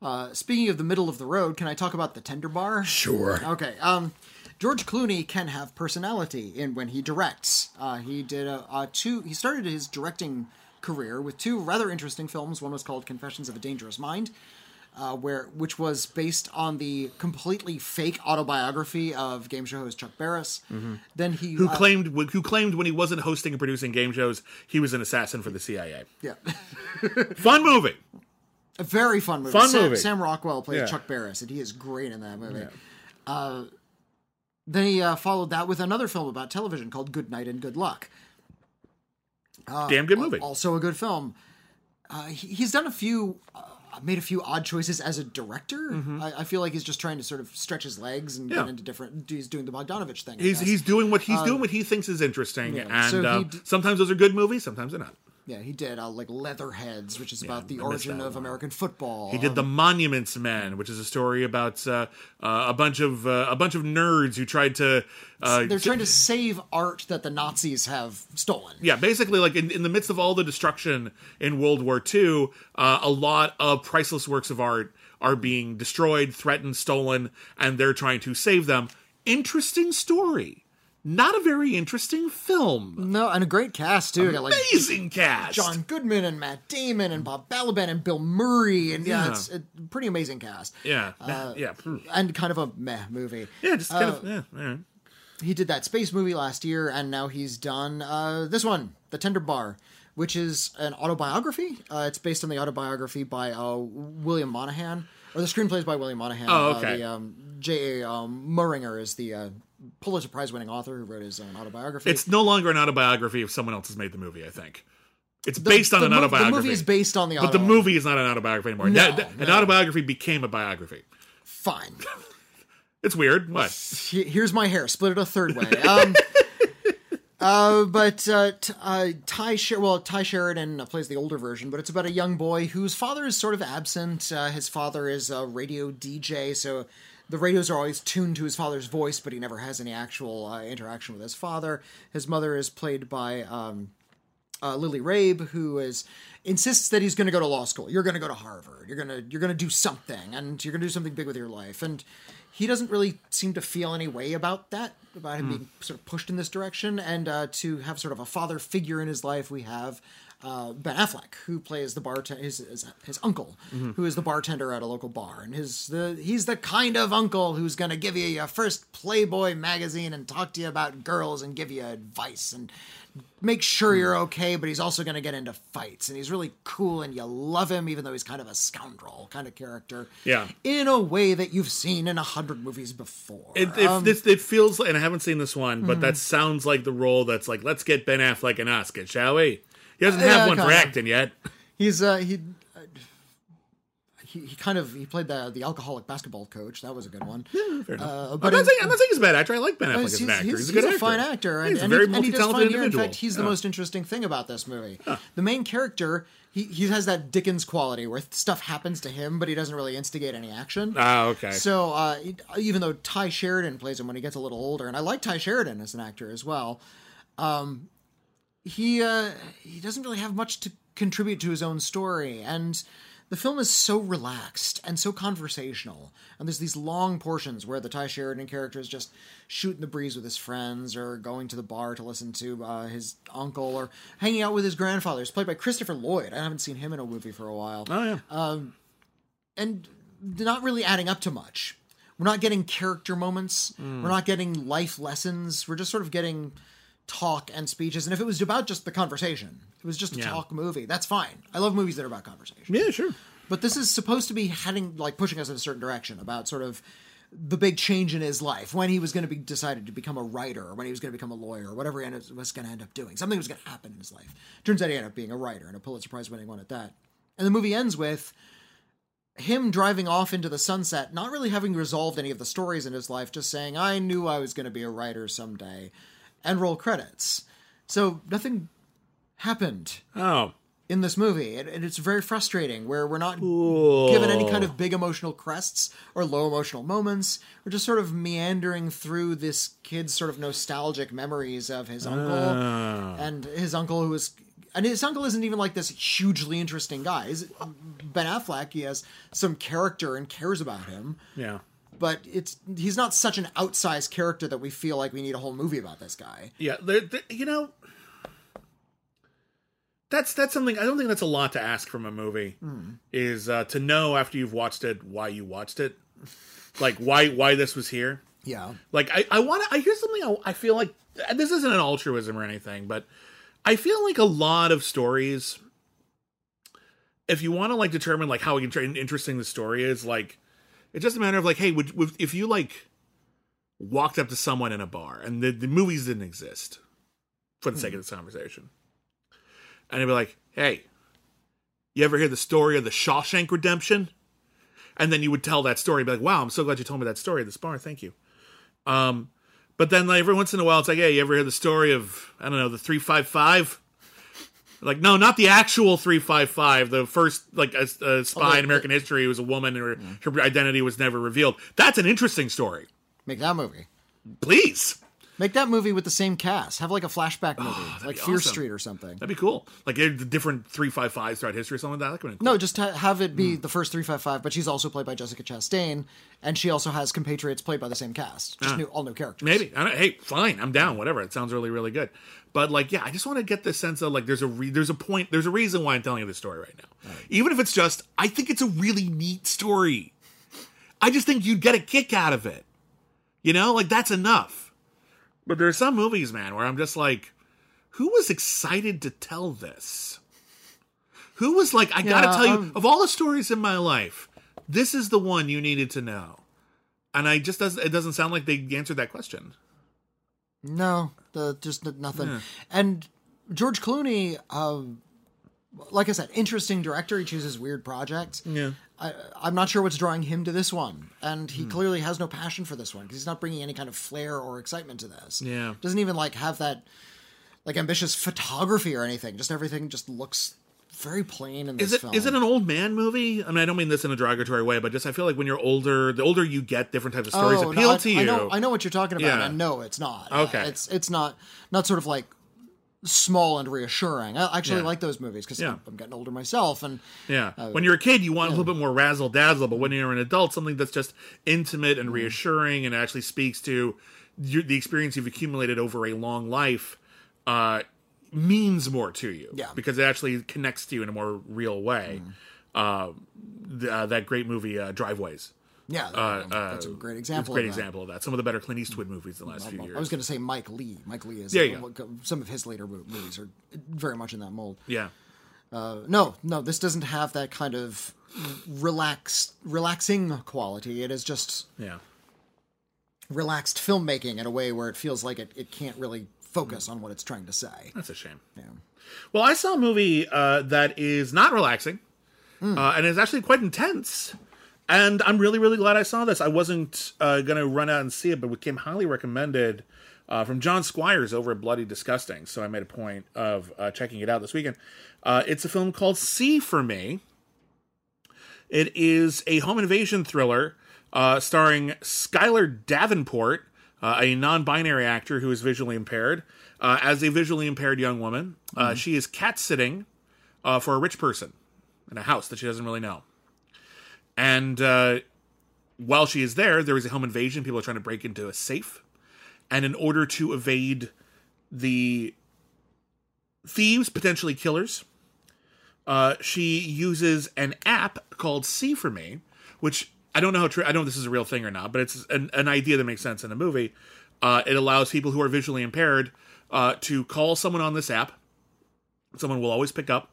Uh, speaking of the middle of the road, can I talk about The Tender Bar? Sure. Okay. Um, George Clooney can have personality in when he directs. Uh, he did a, a two. He started his directing career with two rather interesting films. One was called Confessions of a Dangerous Mind. Uh, where which was based on the completely fake autobiography of game show host Chuck Barris. Mm-hmm. Then he who uh, claimed who claimed when he wasn't hosting and producing game shows, he was an assassin for the C I A. Yeah, fun movie, a very fun movie. Fun Sam, movie. Sam Rockwell plays yeah. Chuck Barris, and he is great in that movie. Yeah. Uh, then he uh, followed that with another film about television called Good Night and Good Luck. Uh, Damn good movie. Also a good film. Uh, he, he's done a few. Uh, made a few odd choices as a director. Mm-hmm. I, I feel like he's just trying to sort of stretch his legs and yeah. get into different... He's doing the Bogdanovich thing. He's he's doing what he's um, doing what he thinks is interesting. Yeah. And so uh, d- sometimes those are good movies, sometimes they're not. Yeah, he did uh, like Leatherheads, which is yeah, about the origin of one. American football. He did um, The Monuments Men, which is a story about uh, uh, a bunch of uh, a bunch of nerds who tried to. Uh, they're trying to save art that the Nazis have stolen. Yeah, basically, like in, in the midst of all the destruction in World War Two, uh, a lot of priceless works of art are being destroyed, threatened, stolen, and they're trying to save them. Interesting story. Not a very interesting film. No, and a great cast, too. Amazing like cast! John Goodman and Matt Damon and Bob Balaban and Bill Murray. And yeah, yeah. it's a pretty amazing cast. Yeah, uh, yeah. And kind of a meh movie. Yeah, just kind uh, of, yeah. yeah. He did that space movie last year, and now he's done uh, this one, The Tender Bar, which is an autobiography. Uh, it's based on the autobiography by uh, William Monahan, or the screenplays by William Monahan. Oh, okay. Uh, the, um, J A. Um, Murringer is the... Uh, Pulitzer Prize-winning author who wrote his own autobiography. It's no longer an autobiography if someone else has made the movie, I think. It's the, based on the an mo- autobiography. The movie is based on the autobiography. But the movie is not an autobiography anymore. No, no, an no. autobiography became a biography. Fine. It's weird. What? Here's my hair. Split it a third way. Um, uh, but uh, t- uh, Ty, Sher- well, Ty Sheridan plays the older version, but it's about a young boy whose father is sort of absent. Uh, his father is a radio D J, so... The radios are always tuned to his father's voice, but he never has any actual uh, interaction with his father. His mother is played by um, uh, Lily Rabe, who is insists that he's going to go to law school. You're going to go to Harvard. You're going to you're going to do something, and you're going to do something big with your life. And he doesn't really seem to feel any way about that, about him mm. being sort of pushed in this direction. And uh, to have sort of a father figure in his life, we have uh, Ben Affleck, who plays the bartender, his, his, his uncle, mm-hmm. who is the bartender at a local bar. And his the he's the kind of uncle who's going to give you your first Playboy magazine and talk to you about girls and give you advice and make sure you're okay, but he's also going to get into fights. And he's really cool, and you love him, even though he's kind of a scoundrel kind of character. Yeah. In a way that you've seen in a hundred movies before. It, it, um, this, it feels, and I haven't seen this one, but mm-hmm. that sounds like the role that's like, let's get Ben Affleck an Oscar, shall we? He doesn't uh, have yeah, one for of. acting yet. He's, uh, he... He, he kind of he played the the alcoholic basketball coach. That was a good one. Yeah, fair enough. Uh, but I'm, not in, saying, I'm not saying he's a bad actor. I like Ben Affleck as an actor. He's, he's a good he's actor. He's a fine actor. And, he's and a very he, multi-talented individual. In fact, he's yeah. the most interesting thing about this movie. Huh. The main character, he, he has that Dickens quality where stuff happens to him, but he doesn't really instigate any action. Ah, okay. So uh, even though Ty Sheridan plays him when he gets a little older, and I like Ty Sheridan as an actor as well, um, he uh, he doesn't really have much to contribute to his own story, and the film is so relaxed and so conversational, and there's these long portions where the Ty Sheridan character is just shooting the breeze with his friends, or going to the bar to listen to uh, his uncle, or hanging out with his grandfather. It's played by Christopher Lloyd. I haven't seen him in a movie for a while. Oh, yeah. Um, and not really adding up to much. We're not getting character moments. Mm. We're not getting life lessons. We're just sort of getting talk and speeches. And if it was about just the conversation, it was just a yeah. talk movie, that's fine. I love movies that are about conversation. Yeah, sure. But this is supposed to be heading, like, pushing us in a certain direction about sort of the big change in his life, when he was going to be decided to become a writer, or when he was going to become a lawyer, or whatever he was going to end up doing. Something was going to happen in his life. Turns out he ended up being a writer, and a Pulitzer Prize winning one at that. And the movie ends with him driving off into the sunset, not really having resolved any of the stories in his life, just saying, I knew I was going to be a writer someday, and roll credits. So nothing happened oh. in this movie. And, and it's very frustrating, where we're not Ooh. given any kind of big emotional crests or low emotional moments. We're just sort of meandering through this kid's sort of nostalgic memories of his uncle uh. and his uncle who was... And his uncle isn't even like this hugely interesting guy. He's Ben Affleck, he has some character and cares about him. Yeah. But it's he's not such an outsized character that we feel like we need a whole movie about this guy. Yeah, they're, they're, you know, that's that's something, I don't think that's a lot to ask from a movie, mm. is uh, to know after you've watched it why you watched it. Like, why why this was here. Yeah. Like, I, I want to, I hear something I, I feel like, and this isn't an altruism or anything, but... I feel like a lot of stories, if you want to, like, determine, like, how interesting the story is, like, it's just a matter of, like, hey, would, would if you, like, walked up to someone in a bar and the, the movies didn't exist, for the hmm. sake of this conversation, and you'd be like, hey, you ever hear the story of the Shawshank Redemption? And then you would tell that story and be like, wow, I'm so glad you told me that story at this bar, thank you. Um... But then, like, every once in a while, it's like, hey, you ever hear the story of, I don't know, the three five five? Like, no, not the actual three five five. The first, like, a, a spy Although, in American it, history was a woman, and her, yeah. her identity was never revealed. That's an interesting story. Make that movie. Please. Make that movie with the same cast. Have, like, a flashback movie, oh, like Fear awesome. Street or something. That'd be cool. Like, different three five fives throughout history or something like that. that no, cool. just ha- have it be mm. the first three five five, but she's also played by Jessica Chastain, and she also has compatriots played by the same cast. Just uh, new, all new characters. Maybe. I don't, hey, fine. I'm down. Whatever. It sounds really, really good. But, like, yeah, I just want to get this sense of, like, there's a re- there's a point, there's a reason why I'm telling you this story right now. Right. Even if it's just, I think it's a really neat story. I just think you'd get a kick out of it. You know? Like, that's enough. But there are some movies, man, where I'm just like, who was excited to tell this? Who was like, I yeah, gotta tell um, you, of all the stories in my life, this is the one you needed to know. And I just doesn't. It doesn't sound like they answered that question. No, the, just nothing. Yeah. And George Clooney, uh, like I said, interesting director. He chooses weird projects. Yeah. I, I'm not sure what's drawing him to this one, and he hmm. clearly has no passion for this one because he's not bringing any kind of flair or excitement to this. Yeah, doesn't even like have that like ambitious photography or anything. Just everything just looks very plain in this is it, film. Is it an old man movie? I mean, I don't mean this in a derogatory way, but just I feel like when you're older, the older you get, different types of stories oh, appeal no, I, to you. I know, I know what you're talking about. Yeah. And no, it's not. Okay, uh, it's it's not not sort of like. Small and reassuring. I actually yeah. like those movies because yeah. I'm, I'm getting older myself. And yeah, uh, when you're a kid, you want yeah. a little bit more razzle dazzle. But when you're an adult, something that's just intimate and mm. reassuring and actually speaks to your, the experience you've accumulated over a long life uh, means more to you. Yeah, because it actually connects to you in a more real way. Mm. Uh, the, uh, that great movie, uh, Driveways. Yeah, that, uh, that's uh, a great example. It's a great of example of that. Some of the better Clint Eastwood movies in the last I, few years. I was going to say Mike Lee. Mike Lee is yeah, uh, some of his later movies are very much in that mold. Yeah. Uh, no, no, this doesn't have that kind of relaxed, relaxing quality. It is just yeah, relaxed filmmaking in a way where it feels like it, it can't really focus mm. on what it's trying to say. That's a shame. Yeah. Well, I saw a movie uh, that is not relaxing mm. uh, and is actually quite intense. And I'm really, really glad I saw this. I wasn't uh, going to run out and see it, but it came highly recommended uh, from John Squires over at Bloody Disgusting. So I made a point of uh, checking it out this weekend. Uh, it's a film called See For Me. It is a home invasion thriller uh, starring Skylar Davenport, uh, a non-binary actor who is visually impaired, uh, as a visually impaired young woman. Uh, mm-hmm. She is cat-sitting uh, for a rich person in a house that she doesn't really know. And uh, while she is there, there is a home invasion. People are trying to break into a safe. And in order to evade the thieves, potentially killers, uh, she uses an app called See For Me, which I don't know how true, I don't know if this is a real thing or not, but it's an, an idea that makes sense in a movie. Uh, it allows people who are visually impaired uh, to call someone on this app. Someone will always pick up,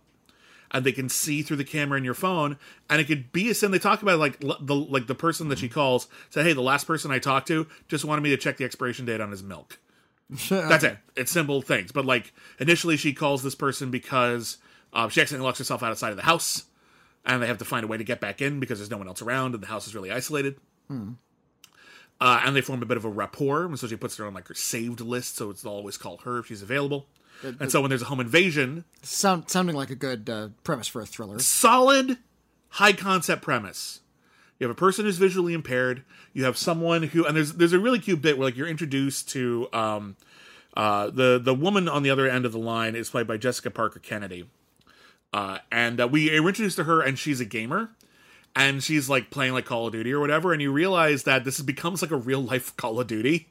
and they can see through the camera in your phone. And it could be a sin. They talk about it, like the like the person that she calls said, "Hey, the last person I talked to just wanted me to check the expiration date on his milk." That's it. It's simple things. But, like, initially she calls this person because uh, she accidentally locks herself outside of the house, and they have to find a way to get back in because there's no one else around, and the house is really isolated. Hmm. Uh, and they form a bit of a rapport, and so she puts her on, like, her saved list, so it's, they'll always call her if she's available. It, and it, so when there's a home invasion... Sound, sounding like a good uh, premise for a thriller. Solid, high-concept premise. You have a person who's visually impaired. You have someone who, and there's there's a really cute bit where, like, you're introduced to um, uh, the the woman on the other end of the line is played by Jessica Parker Kennedy, uh, and uh, we were introduced to her, and she's a gamer, and she's like playing like Call of Duty or whatever, and you realize that this becomes like a real life Call of Duty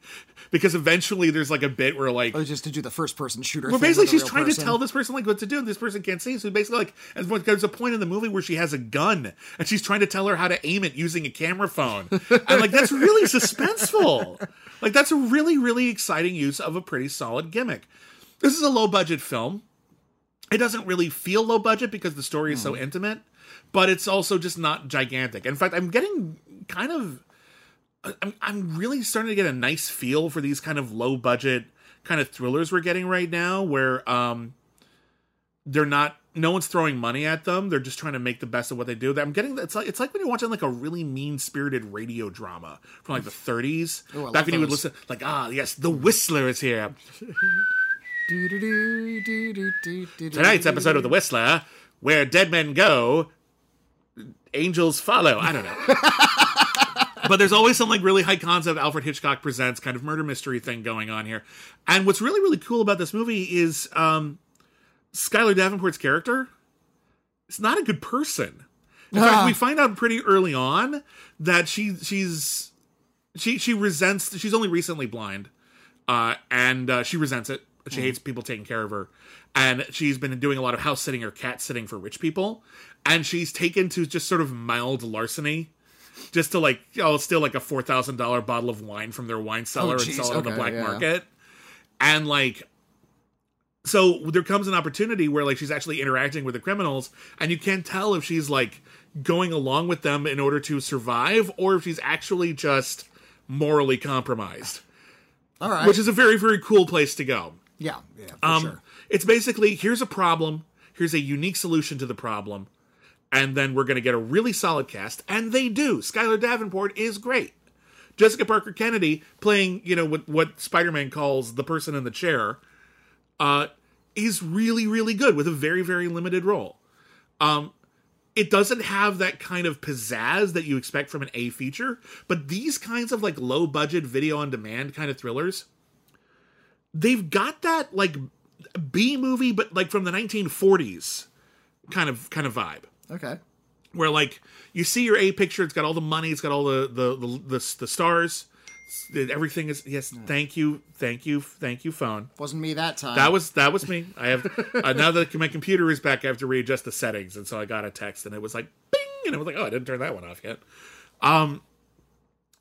because eventually there's like a bit where like oh just to do the first person shooter. Well, basically she's trying person. to tell this person like what to do, and this person can't see. So basically, like, and there's a point in the movie where she has a gun and she's trying to tell her how to aim it using a camera phone, and like that's really suspenseful. Like that's a really really exciting use of a pretty solid gimmick. This is a low budget film. It doesn't really feel low budget because the story is hmm. so intimate. But it's also just not gigantic. In fact, I'm getting kind of... I'm, I'm really starting to get a nice feel for these kind of low-budget kind of thrillers we're getting right now, where um, they're not... No one's throwing money at them. They're just trying to make the best of what they do. I'm getting... It's like, it's like when you're watching, like, a really mean-spirited radio drama from, like, the thirties. Ooh, back when you would listen... Like, ah, yes, The Whistler is here. Tonight's episode of The Whistler, where dead men go... angels follow. I don't know. But there's always some like really high concept Alfred Hitchcock Presents kind of murder mystery thing going on here. And what's really, really cool about this movie is um, Skylar Davenport's character is not a good person. In fact, we find out pretty early on that she she's she she resents, she's only recently blind, uh, and uh, she resents it. She mm. hates people taking care of her. And she's been doing a lot of house sitting or cat sitting for rich people. And she's taken to just sort of mild larceny, just to like, oh, steal like a four thousand dollars bottle of wine from their wine cellar oh, and sell it okay, on the black yeah. market. And like, so there comes an opportunity where like she's actually interacting with the criminals, and you can't tell if she's like going along with them in order to survive or if she's actually just morally compromised. All right. Which is a very, very cool place to go. Yeah, yeah, for um, sure. It's basically, here's a problem, here's a unique solution to the problem, and then we're going to get a really solid cast, and they do. Skylar Davenport is great. Jessica Parker Kennedy, playing, you know, what, what Spider-Man calls the person in the chair, uh, is really, really good with a very, very limited role. Um, it doesn't have that kind of pizzazz that you expect from an A feature, but these kinds of, like, low-budget video-on-demand kind of thrillers... They've got that like B movie, but like from the nineteen forties kind of kind of vibe. Okay, where like you see your A picture, it's got all the money, it's got all the the the, the, the stars, everything is yes. No. Thank you, thank you, thank you. Phone wasn't me that time. That was that was me. I have uh, now that my computer is back, I have to readjust the settings, and so I got a text, and it was like bing, and I was like, oh, I didn't turn that one off yet. Um.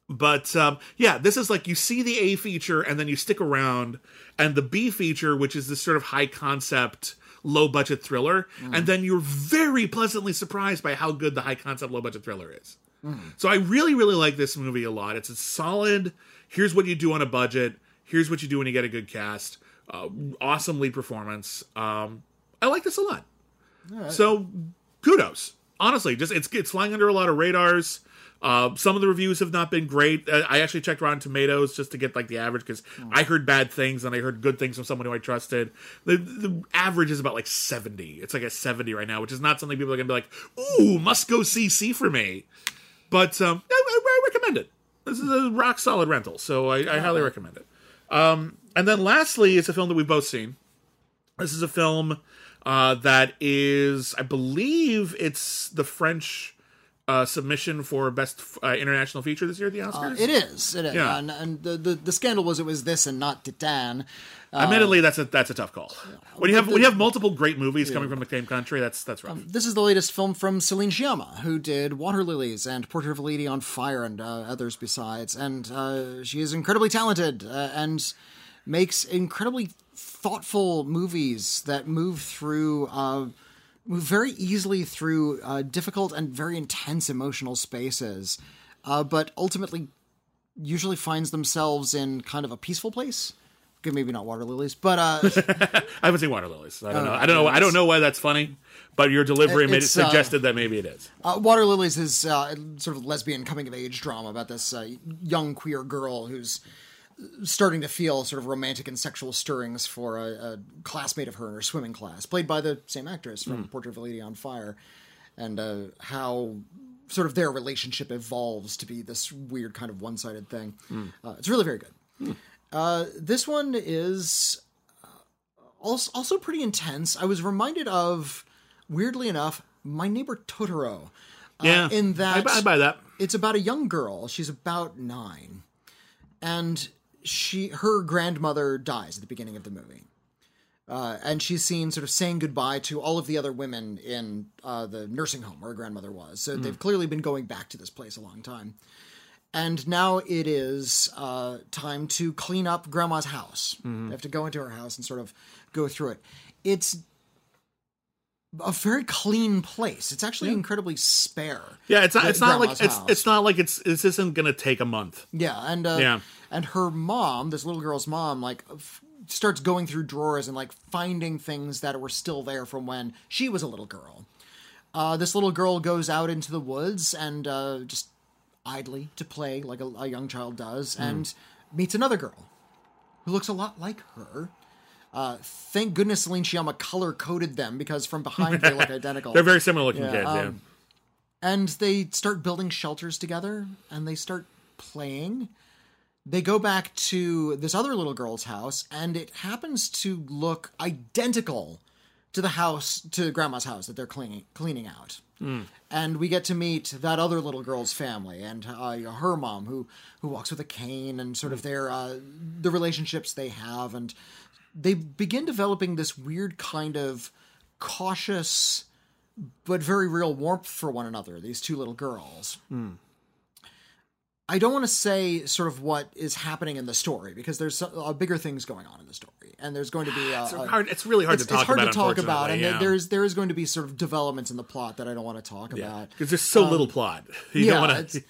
But, um, yeah, this is like you see the A feature and then you stick around, and the B feature, which is this sort of high concept, low budget thriller. Mm. And then you're very pleasantly surprised by how good the high concept, low budget thriller is. Mm. So I really, really like this movie a lot. It's a solid, here's what you do on a budget. Here's what you do when you get a good cast. Uh, awesome lead performance. Um, I like this a lot. All right. So kudos. Honestly, just it's it's flying under a lot of radars. Uh, some of the reviews have not been great. I actually checked Rotten Tomatoes just to get like the average because oh. I heard bad things and I heard good things from someone who I trusted. The, the average is about like seventy. It's like a seventy right now, which is not something people are going to be like, ooh, must go see, see for me. But um, I, I recommend it. This is a rock solid rental, so I, I highly recommend it. Um, and then lastly, it's a film that we've both seen. This is a film uh, that is, I believe it's the French uh, submission for Best uh, International Feature this year at the Oscars. Uh, it is. It is. Yeah. And, and the, the, the scandal was it was this and not Titan. Uh, Admittedly, that's a that's a tough call. When you have when you have multiple great movies yeah. coming from the same country, that's that's rough. Um, this is the latest film from Céline Sciamma, who did Water Lilies and Portrait of a Lady on Fire and uh, others besides. And uh, she is incredibly talented uh, and makes incredibly thoughtful movies that move through, uh, move very easily through uh, difficult and very intense emotional spaces, uh, but ultimately usually finds themselves in kind of a peaceful place. Maybe not Water Lilies, but uh, I haven't seen Water Lilies. So I don't know. I don't know. I don't know why that's funny, but your delivery it, made it suggested uh, that maybe it is. Uh, Water Lilies is uh, sort of lesbian coming of age drama about this uh, young queer girl who's starting to feel sort of romantic and sexual stirrings for a, a classmate of her in her swimming class, played by the same actress from mm. Portrait of a Lady on Fire, and uh, how sort of their relationship evolves to be this weird kind of one-sided thing. Mm. Uh, it's really very good. Mm. Uh, this one is also, also pretty intense. I was reminded of, weirdly enough, My Neighbor Totoro. Uh, yeah, in that I buy, I buy that. It's about a young girl. She's about nine, and she her grandmother dies at the beginning of the movie, uh, and she's seen sort of saying goodbye to all of the other women in uh, the nursing home where her grandmother was. So mm. they've clearly been going back to this place a long time. And now it is uh, time to clean up Grandma's house. Mm-hmm. They have to go into her house and sort of go through it. It's a very clean place. It's actually yeah. incredibly spare. Yeah, it's not. It's not like it's, it's not like it's. This isn't going to take a month. Yeah, and uh, yeah. and her mom, this little girl's mom, like f- starts going through drawers and like finding things that were still there from when she was a little girl. Uh, this little girl goes out into the woods and uh, just. idly to play like a, a young child does, mm. and meets another girl who looks a lot like her. Uh, thank goodness Céline Sciamma color coded them, because from behind they look identical. They're very similar looking yeah, kids, um, yeah. And they start building shelters together, and they start playing. They go back to this other little girl's house, and it happens to look identical to the house, to Grandma's house that they're cleaning cleaning out. Mm. And we get to meet that other little girl's family and uh, her mom, who who walks with a cane, and sort of their uh, the relationships they have, and they begin developing this weird kind of cautious but very real warmth for one another. These two little girls. Mm. I don't want to say sort of what is happening in the story, because there's uh, bigger things going on in the story, and there's going to be uh, it's hard. It's really hard it's, to talk it's hard about. It's hard to talk about, and yeah. there's there is going to be sort of developments in the plot that I don't want to talk yeah. about, because there's so um, little plot. You yeah, don't want to.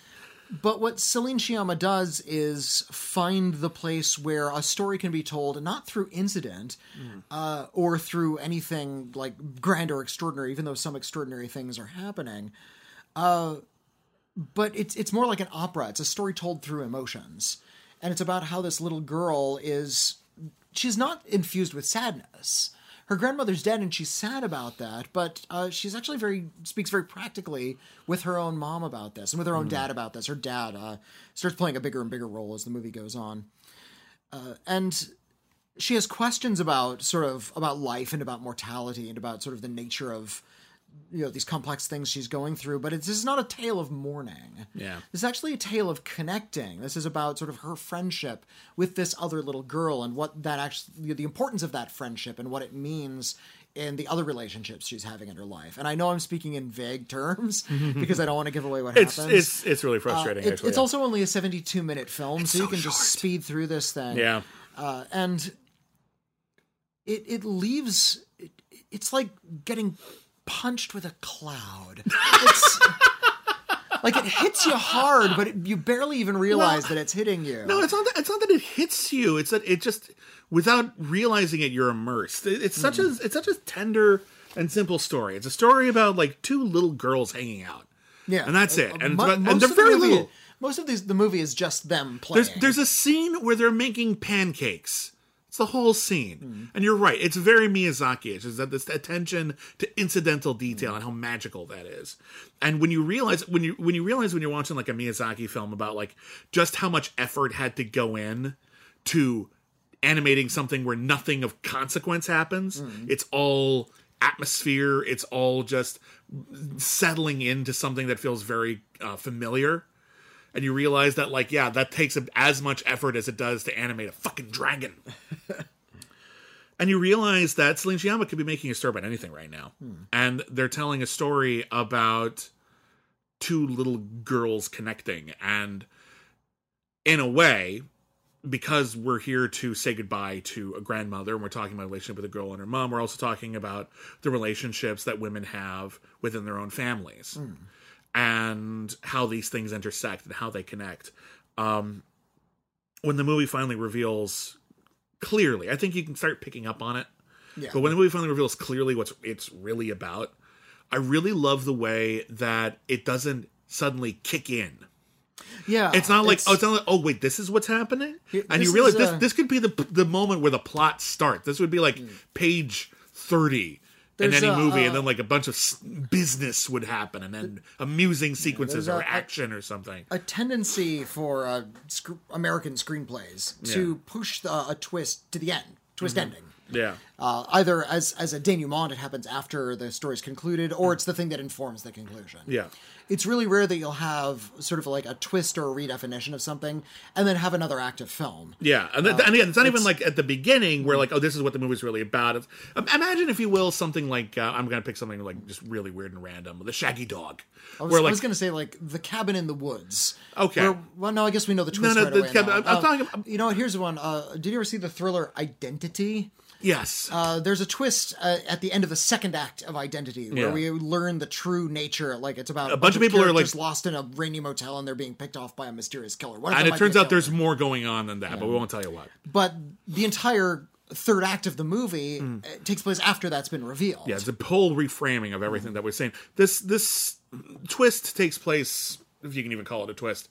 But what Céline Sciamma does is find the place where a story can be told, not through incident mm. uh, or through anything like grand or extraordinary, even though some extraordinary things are happening. Uh, But it's it's more like an opera. It's a story told through emotions. And it's about how this little girl is... She's not infused with sadness. Her grandmother's dead, and she's sad about that. But uh, she's actually very... Speaks very practically with her own mom about this. And with her own mm. dad about this. Her dad uh, starts playing a bigger and bigger role as the movie goes on. Uh, and she has questions about sort of... About life and about mortality and about sort of the nature of... you know, these complex things she's going through, but it's, this is not a tale of mourning. Yeah. It's actually a tale of connecting. This is about sort of her friendship with this other little girl, and what that actually, the importance of that friendship and what it means in the other relationships she's having in her life. And I know I'm speaking in vague terms because I don't want to give away what it's, happens. It's, it's really frustrating. Uh, it, actually, it's yeah. also only a seventy-two minute film. It's so you can short. just speed through this thing. Yeah. Uh, and it, it leaves, it, it's like getting punched with a cloud. It's like it hits you hard, but it, you barely even realize no, that it's hitting you. No, it's not that, it's not that it hits you. It's that it just, without realizing it, you're immersed. It, it's such mm. a it's such a tender and simple story. It's a story about like two little girls hanging out. Yeah, and that's it. A, a, and, it's about, and they're very the movie, little. Most of these, the movie is just them playing. There's, there's a scene where they're making pancakes. It's the whole scene. Mm. And you're right. It's very Miyazaki-ish. It's that this attention to incidental detail mm. and how magical that is. And when you realize when you when you realize when you're watching like a Miyazaki film about like just how much effort had to go in to animating something where nothing of consequence happens. Mm. It's all atmosphere. It's all just settling into something that feels very uh, familiar. And you realize that, like, yeah, that takes as much effort as it does to animate a fucking dragon. And you realize that Céline Sciamma could be making a story about anything right now. Hmm. And they're telling a story about two little girls connecting. And in a way, because we're here to say goodbye to a grandmother, and we're talking about a relationship with a girl and her mom, we're also talking about the relationships that women have within their own families. Hmm. And how these things intersect and how they connect. Um, when the movie finally reveals clearly, I think you can start picking up on it. Yeah. But when the movie finally reveals clearly what it's really about, I really love the way that it doesn't suddenly kick in. Yeah, it's not like it's, oh, it's not like, oh wait, this is what's happening, and you realize a... this this could be the the moment where the plot starts. This would be like mm. page thirty. There's in any a, movie, uh, and then like a bunch of business would happen, and then amusing sequences yeah, a, or action or something. A tendency for uh, sc- American screenplays to yeah. push the, a twist to the end, twist mm-hmm. ending. Yeah. Uh, either as as a denouement, it happens after the story's concluded, or it's the thing that informs the conclusion. Yeah. It's really rare that you'll have sort of like a twist or a redefinition of something and then have another active film. Yeah. And, th- uh, and again, it's not it's, even like at the beginning where like, oh, this is what the movie's really about. It's, um, imagine, if you will, something like, uh, I'm going to pick something like just really weird and random. The Shaggy Dog. I was, like, was going to say like The Cabin in the Woods. Okay. Where, well, no, I guess we know the twist no, no, right the away cab- I'm, I'm uh, talking about, you know what? Here's one. Uh, did you ever see the thriller Identity? Yes. Uh, there's a twist uh, at the end of the second act of Identity where yeah. we learn the true nature. Like it's about a, a bunch, bunch of people are like lost in a rainy motel and they're being picked off by a mysterious killer. One and it turns out there's more going on than that, yeah. but we won't tell you what. But the entire third act of the movie mm. takes place after that's been revealed. Yeah, it's a whole reframing of everything mm. that we're saying. This this twist takes place, if you can even call it a twist,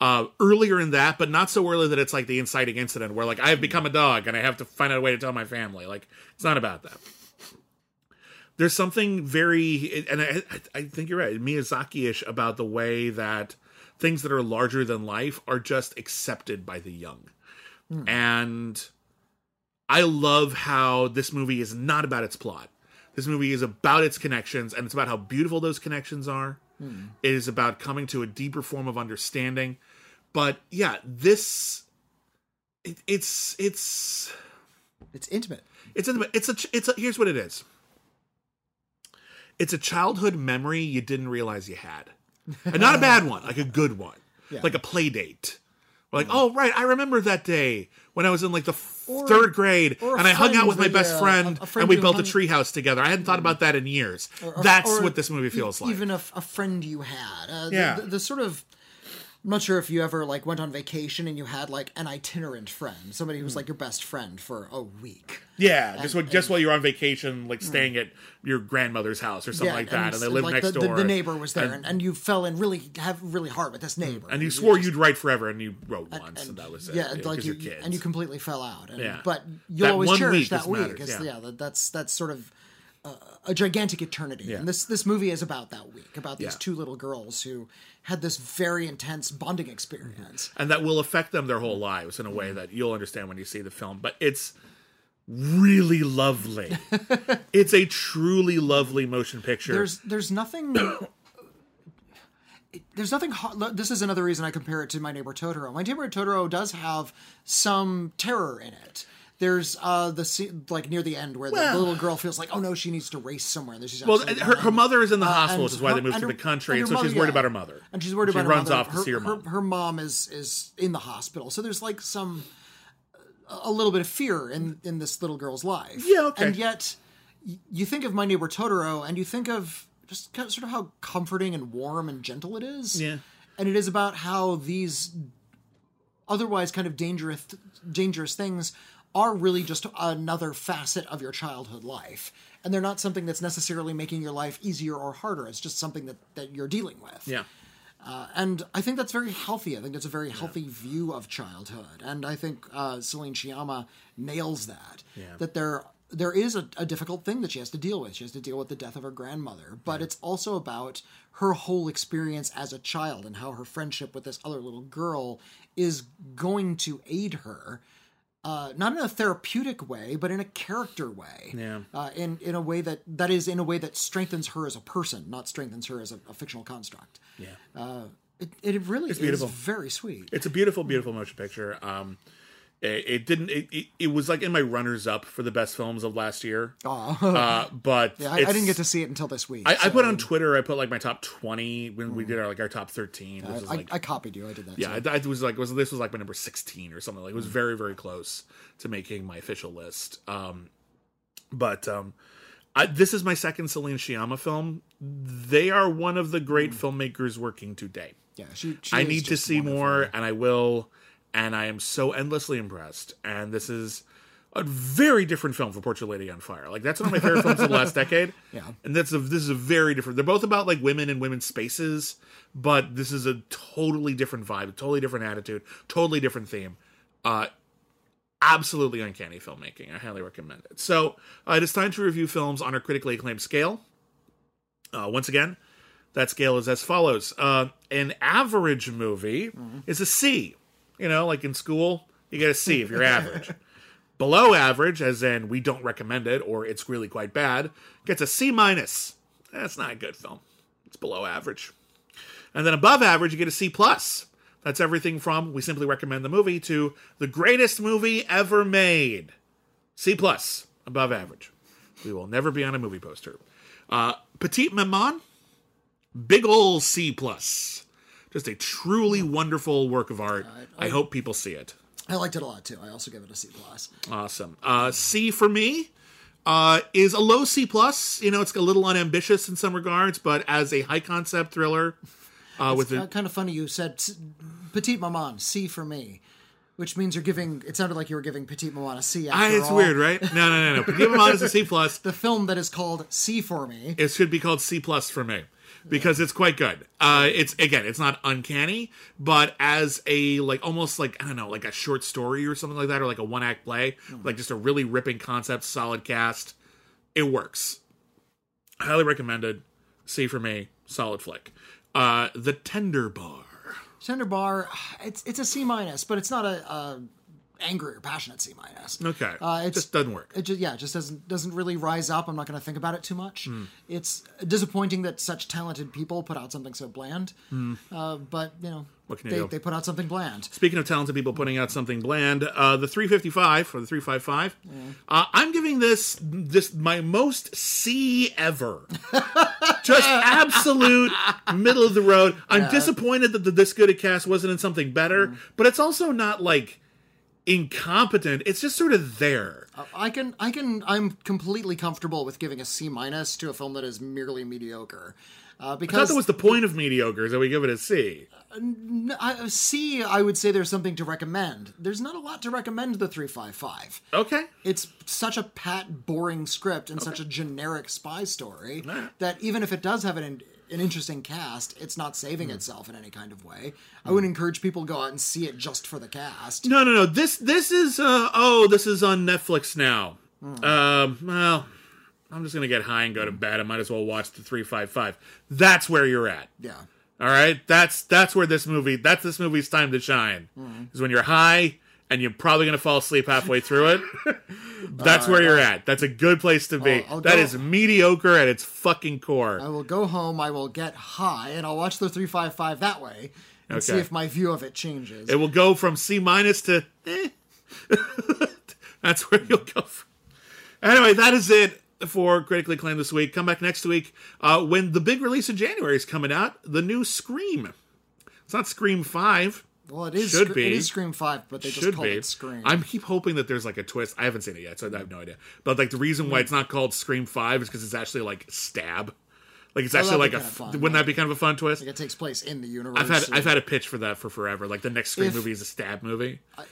Uh, earlier in that, but not so early that it's like the inciting incident where like I have become a dog and I have to find out a way to tell my family. Like it's not about that. There's something very, and I, I think you're right, Miyazaki-ish about the way that things that are larger than life are just accepted by the young. Mm. And I love how this movie is not about its plot. This movie is about its connections, and it's about how beautiful those connections are. Mm. It is about coming to a deeper form of understanding. But yeah, this it, it's it's it's intimate. It's intimate. It's a it's a, here's what it is. It's a childhood memory you didn't realize you had, and not a bad one, like a good one, yeah. like a play date. Like, mm-hmm. oh right, I remember that day when I was in like the f- or, third grade, and I hung out with my best a, friend, a, a friend, and we built hung... a treehouse together. I hadn't thought about that in years. Or, or, That's or what this movie feels e- like. Even a, a friend you had, uh, yeah. The, the, the sort of. I'm not sure if you ever like went on vacation and you had like an itinerant friend, somebody who's like your best friend for a week. Yeah, and, just what, and, just while you're on vacation, like staying mm. at your grandmother's house or something yeah, like that, and, and they lived like next the, door. The, the neighbor was there, and, and, and you fell in really have really hard with this neighbor, and, and you swore you just, you'd write forever, and you wrote and, once, and, and that was it. Yeah, yeah like you, you're kids. And you completely fell out. And, yeah. but you'll that always cherish that week. Matters, yeah, yeah that, that's that's sort of. Uh, a gigantic eternity. Yeah. And this, this movie is about that week, about these yeah. two little girls who had this very intense bonding experience. Mm-hmm. And that will affect them their whole lives in a way mm-hmm. that you'll understand when you see the film. But it's really lovely. It's a truly lovely motion picture. There's, there's nothing... There's nothing. Ho- this is another reason I compare it to My Neighbor Totoro. My Neighbor Totoro does have some terror in it. There's uh, the scene, like near the end where well, the little girl feels like, oh no, she needs to race somewhere. And she's well, her, her mother is in the uh, hospital, which is why her, they moved to her, the country, and, and so mom, she's worried yeah. about her mother. And she's worried and about she her runs mother. Off her, to see her mom. Her, her mom is is in the hospital, so there's like some a little bit of fear in in this little girl's life. Yeah, okay. And yet, you think of My Neighbor Totoro, and you think of just kind of, sort of how comforting and warm and gentle it is. Yeah, and it is about how these otherwise kind of dangerous dangerous things. Are really just another facet of your childhood life. And they're not something that's necessarily making your life easier or harder. It's just something that, that you're dealing with. Yeah. Uh, and I think that's very healthy. I think it's a very healthy yeah. view of childhood. And I think uh, Céline Sciamma nails that, yeah. that there there is a, a difficult thing that she has to deal with. She has to deal with the death of her grandmother. But right. it's also about her whole experience as a child and how her friendship with this other little girl is going to aid her. Uh, not in a therapeutic way, but in a character way. Yeah. Uh, in in a way that that is in a way that strengthens her as a person, not strengthens her as a, a fictional construct. Yeah. Uh, it it really it's is beautiful. Very sweet. It's a beautiful, beautiful motion picture. Um, it, it didn't. It, it it was like in my runners up for the best films of last year. Oh. uh, but yeah, I, I didn't get to see it until this week. I, so. I put on Twitter. I put like my top twenty when mm. we did our like our top thirteen. This I, was like, I, I copied you. I did that. Yeah, I, I was like was this was like my number sixteen or something. Like it was mm. very very close to making my official list. Um, but um, I, this is my second Céline Sciamma film. They are one of the great mm. filmmakers working today. Yeah, she. she I need to see wonderful. more, and I will. And I am so endlessly impressed. And this is a very different film from Portrait of a Lady on Fire. Like, that's one of my favorite films of the last decade. Yeah. And that's a, this is a very different... They're both about, like, women and women's spaces. But this is a totally different vibe, a totally different attitude, totally different theme. Uh, absolutely uncanny filmmaking. I highly recommend it. So, uh, it is time to review films on our critically acclaimed scale. Uh, once again, that scale is as follows. Uh, an average movie mm-hmm. is a C. You know, like in school, you get a C if you're average. Below average, as in we don't recommend it or it's really quite bad, gets a C minus. That's not a good film. It's below average. And then above average, you get a C plus. That's everything from we simply recommend the movie to the greatest movie ever made. C plus, above average. We will never be on a movie poster. Uh, Petite Maman, big ol' C plus. Just a truly wonderful work of art. Uh, I, I hope people see it. I liked it a lot, too. I also give it a C+. Awesome. Uh, C for me uh, is a low C+. You know, it's a little unambitious in some regards, but as a high-concept thriller... Uh, it's with a, kind of funny you said Petite Maman, C for me, which means you're giving... It sounded like you were giving Petite Maman a C after I, it's all. Weird, right? No, no, no, no. Petite Maman is a C+. The film that is called C for me. It should be called C+ for me. Because it's quite good. Uh, it's again, it's not uncanny, but as a like almost like I don't know, like a short story or something like that, or like a one act play, mm. like just a really ripping concept, solid cast, it works. Highly recommended. See for me, solid flick. Uh, the Tender Bar. Tender Bar, it's it's a C minus, but it's not a. a angry or passionate C minus. Okay. Uh, it just doesn't work. It just, yeah, it just doesn't doesn't really rise up. I'm not going to think about it too much. Mm. It's disappointing that such talented people put out something so bland. Mm. Uh, but, you know, what can you they, do? They put out something bland. Speaking of talented people putting out something bland, uh, the three fifty-five, or the three fifty-five, yeah. uh, I'm giving this this my most C ever. Just absolute middle of the road. I'm yeah. disappointed that the, this good a cast wasn't in something better, mm. but it's also not like... incompetent. It's just sort of there. Uh, I can, I can, I'm completely comfortable with giving a C minus to a film that is merely mediocre. Uh, because I thought that was the point of mediocre, is that we give it a C. Uh, I, C, I would say there's something to recommend. There's not a lot to recommend the three fifty-five. Okay. It's such a pat, boring script and okay. such a generic spy story nah. that even if it does have an... In- an interesting cast, it's not saving mm. itself in any kind of way. I mm. would encourage people to go out and see it just for the cast. No, no, no. This this is, uh, oh, this is on Netflix now. Mm. Uh, well, I'm just going to get high and go to bed. I might as well watch the three fifty-five. That's where you're at. Yeah. All right? That's that's where this movie, that's this movie's time to shine. Mm. Is when you're high and you're probably going to fall asleep halfway through it. That's uh, where you're uh, at. That's a good place to be. I'll, I'll that go. is mediocre at its fucking core. I will go home, I will get high, and I'll watch the three fifty-five that way and okay. see if my view of it changes. It will go from C minus to eh. That's where you'll go from. Anyway, that is it for Critically Acclaimed this week. Come back next week uh, when the big release in January is coming out, the new Scream. It's not Scream five. Well, it is, Scre- it is Scream five, but they just Should call be. it Scream. I keep hoping that there's like a twist. I haven't seen it yet, so I have no idea. But like the reason why it's not called Scream five is because it's actually like Stab. Like it's actually oh, like a fun, wouldn't right? that be kind of a fun twist? Like it takes place in the universe. I've had so. I've had a pitch for that for forever. Like the next Scream if, movie is a Stab movie. I,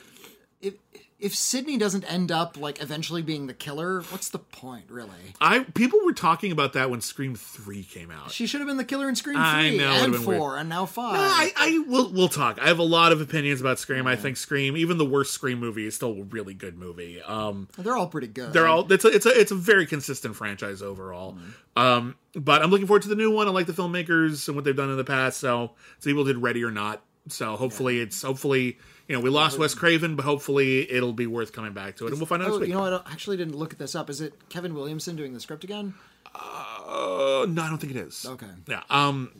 if, if Sidney doesn't end up, like, eventually being the killer, what's the point, really? I People were talking about that when Scream three came out. She should have been the killer in Scream three I know, and four weird. And now five. No, I, I, we'll, we'll talk. I have a lot of opinions about Scream. Yeah. I think Scream, even the worst Scream movie, is still a really good movie. Um, they're all pretty good. They're all. It's a, it's a, it's a very consistent franchise overall. Mm. Um, but I'm looking forward to the new one. I like the filmmakers and what they've done in the past. So, so people did Ready or Not. So hopefully yeah. it's... hopefully. You know, we lost Wes Craven, but hopefully it'll be worth coming back to it. And we'll find out oh, next week. You know, I don't, actually didn't look this up. Is it Kevin Williamson doing the script again? Uh, no, I don't think it is. Okay. Yeah. Um,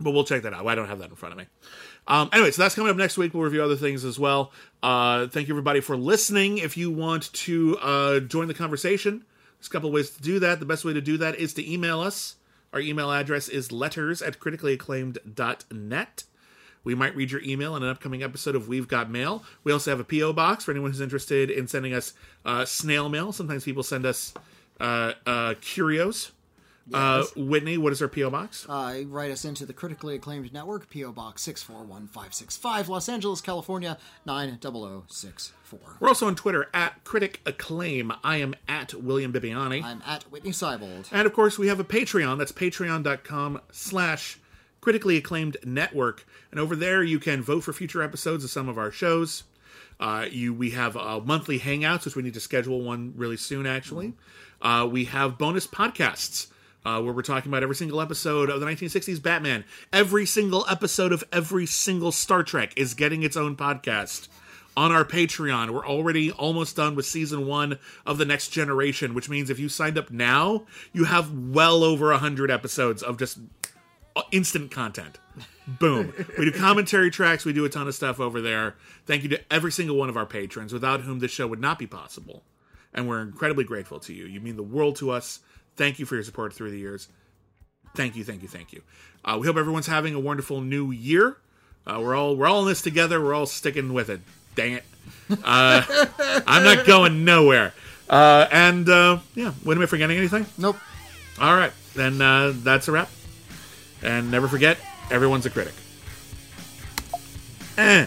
but we'll check that out. I don't have that in front of me. Um, anyway, so that's coming up next week. We'll review other things as well. Uh, thank you, everybody, for listening. If you want to uh, join the conversation, there's a couple of ways to do that. The best way to do that is to email us. Our email address is letters at critically acclaimed dot net. We might read your email in an upcoming episode of We've Got Mail. We also have a P O box for anyone who's interested in sending us uh, snail mail. Sometimes people send us uh, uh, curios. Yes. Uh, Whitney, what is our P O box? Uh, write us into the Critically Acclaimed Network, P O Box six four one five six five, Los Angeles, California, nine zero zero six four. We're also on Twitter, at Critic Acclaim. I am at William Bibiani. I'm at Whitney Seibold. And, of course, we have a Patreon. That's patreon.com slash Critically Acclaimed Network, and over there you can vote for future episodes of some of our shows. Uh, you we have uh, monthly hangouts, which we need to schedule one really soon, actually. Mm-hmm. Uh, we have bonus podcasts, uh, where we're talking about every single episode of the nineteen sixties Batman. Every single episode of every single Star Trek is getting its own podcast on our Patreon. We're already almost done with season one of The Next Generation, which means if you signed up now, you have well over one hundred episodes of just... instant content. Boom. We do commentary tracks. We do a ton of stuff over there. Thank you to every single one of our patrons, without whom this show would not be possible. And we're incredibly grateful to you. You mean the world to us. Thank you for your support through the years. Thank you, thank you, thank you. Uh, we hope everyone's having a wonderful new year. Uh, we're all we're all in this together. We're all sticking with it. Dang it. Uh, I'm not going nowhere. Uh, and, uh, yeah. Wait, am I forgetting anything? Nope. All right. Then uh, that's a wrap. And never forget, everyone's a critic. Eh.